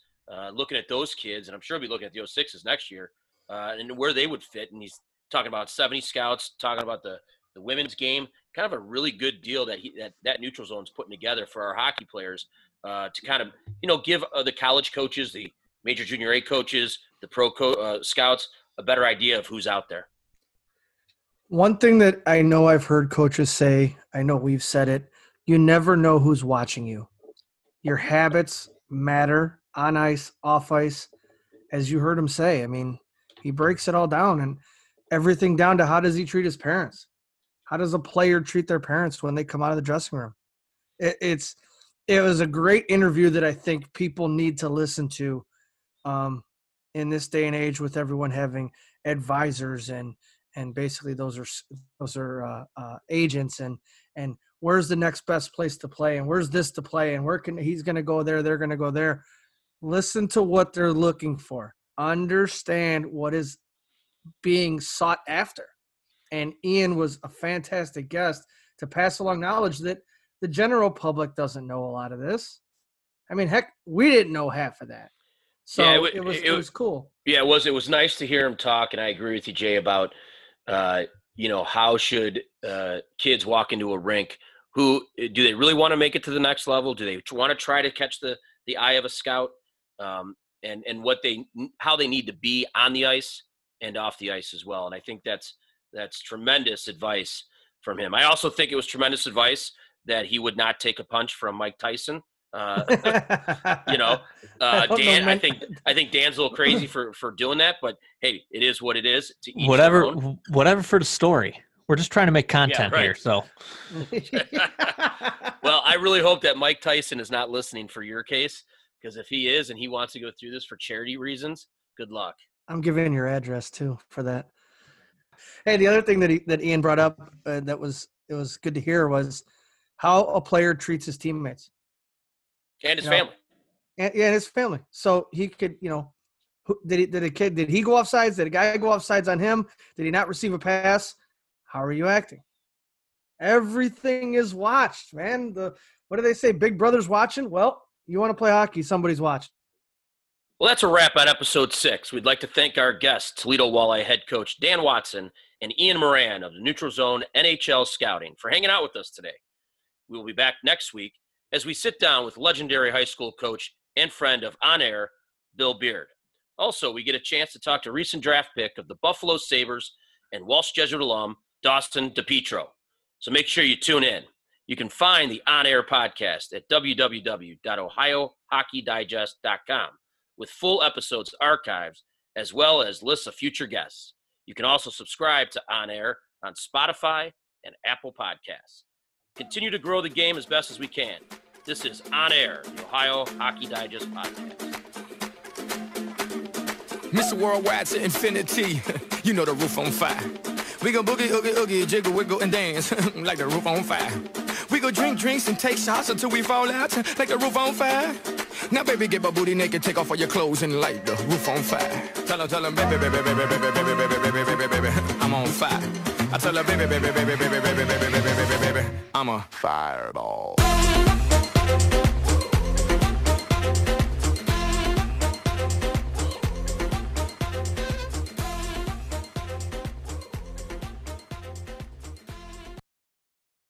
looking at those kids, and I'm sure he'll be looking at the 06s next year, and where they would fit. And he's talking about 70 scouts, talking about the women's game, kind of a really good deal that Neutral Zone's putting together for our hockey players to kind of, you know, give the college coaches, the major junior A coaches, the pro scouts a better idea of who's out there. One thing that I know I've heard coaches say, I know we've said it, you never know who's watching you. Your habits matter on ice, off ice, as you heard him say. I mean, he breaks it all down, and everything down to how does he treat his parents? How does a player treat their parents when they come out of the dressing room? It was a great interview that I think people need to listen to in this day and age with everyone having advisors and basically those are agents and where's the next best place to play and where's this to play and where can he's going to go there, they're going to go there. Listen to what they're looking for. Understand what is being sought after. And Ian was a fantastic guest to pass along knowledge that the general public doesn't know a lot of this. I mean, heck, we didn't know half of that. So yeah, it was cool. Yeah, it was. It was nice to hear him talk, and I agree with you, Jay, about how should kids walk into a rink? Who do they really want to make it to the next level? Do they want to try to catch the eye of a scout? And how they need to be on the ice and off the ice as well. And I think that's tremendous advice from him. I also think it was tremendous advice that he would not take a punch from Mike Tyson. Dan, I think Dan's a little crazy for doing that, but hey, it is what it is. To each whatever for the story. We're just trying to make content here. So, well, I really hope that Mike Tyson is not listening for your case, because if he is and he wants to go through this for charity reasons, good luck. I'm giving your address too for that. Hey, the other thing that Ian brought up that was good to hear was how a player treats his teammates. And his family. And his family. So he could, did he go off sides? Did a guy go off sides on him? Did he not receive a pass? How are you acting? Everything is watched, man. What do they say? Big brother's watching? Well, you want to play hockey, somebody's watching. Well, that's a wrap on episode 6. We'd like to thank our guests, Toledo Walleye head coach Dan Watson and Ian Moran of the Neutral Zone NHL Scouting, for hanging out with us today. We will be back next week as we sit down with legendary high school coach and friend of On Air, Bill Beard. Also, we get a chance to talk to recent draft pick of the Buffalo Sabres and Walsh Jesuit alum, Dawson DiPietro. So make sure you tune in. You can find the On Air podcast at www.ohiohockeydigest.com with full episodes archives as well as lists of future guests. You can also subscribe to On Air on Spotify and Apple Podcasts. Continue to grow the game as best as we can. This is On Air, the Ohio Hockey Digest podcast. Mr. Worldwide to infinity, you know the roof on fire. We go boogie, oogie, oogie, jiggle, wiggle, and dance like the roof on fire. We go drink drinks and take shots until we fall out like the roof on fire. Now, baby, get my booty naked, take off all your clothes and light the roof on fire. Tell them, baby, baby, baby, baby, baby, baby, baby, baby, baby, I'm on fire. I tell her, baby, baby, baby, baby, baby, baby, baby, baby, baby, baby, I'm a fireball.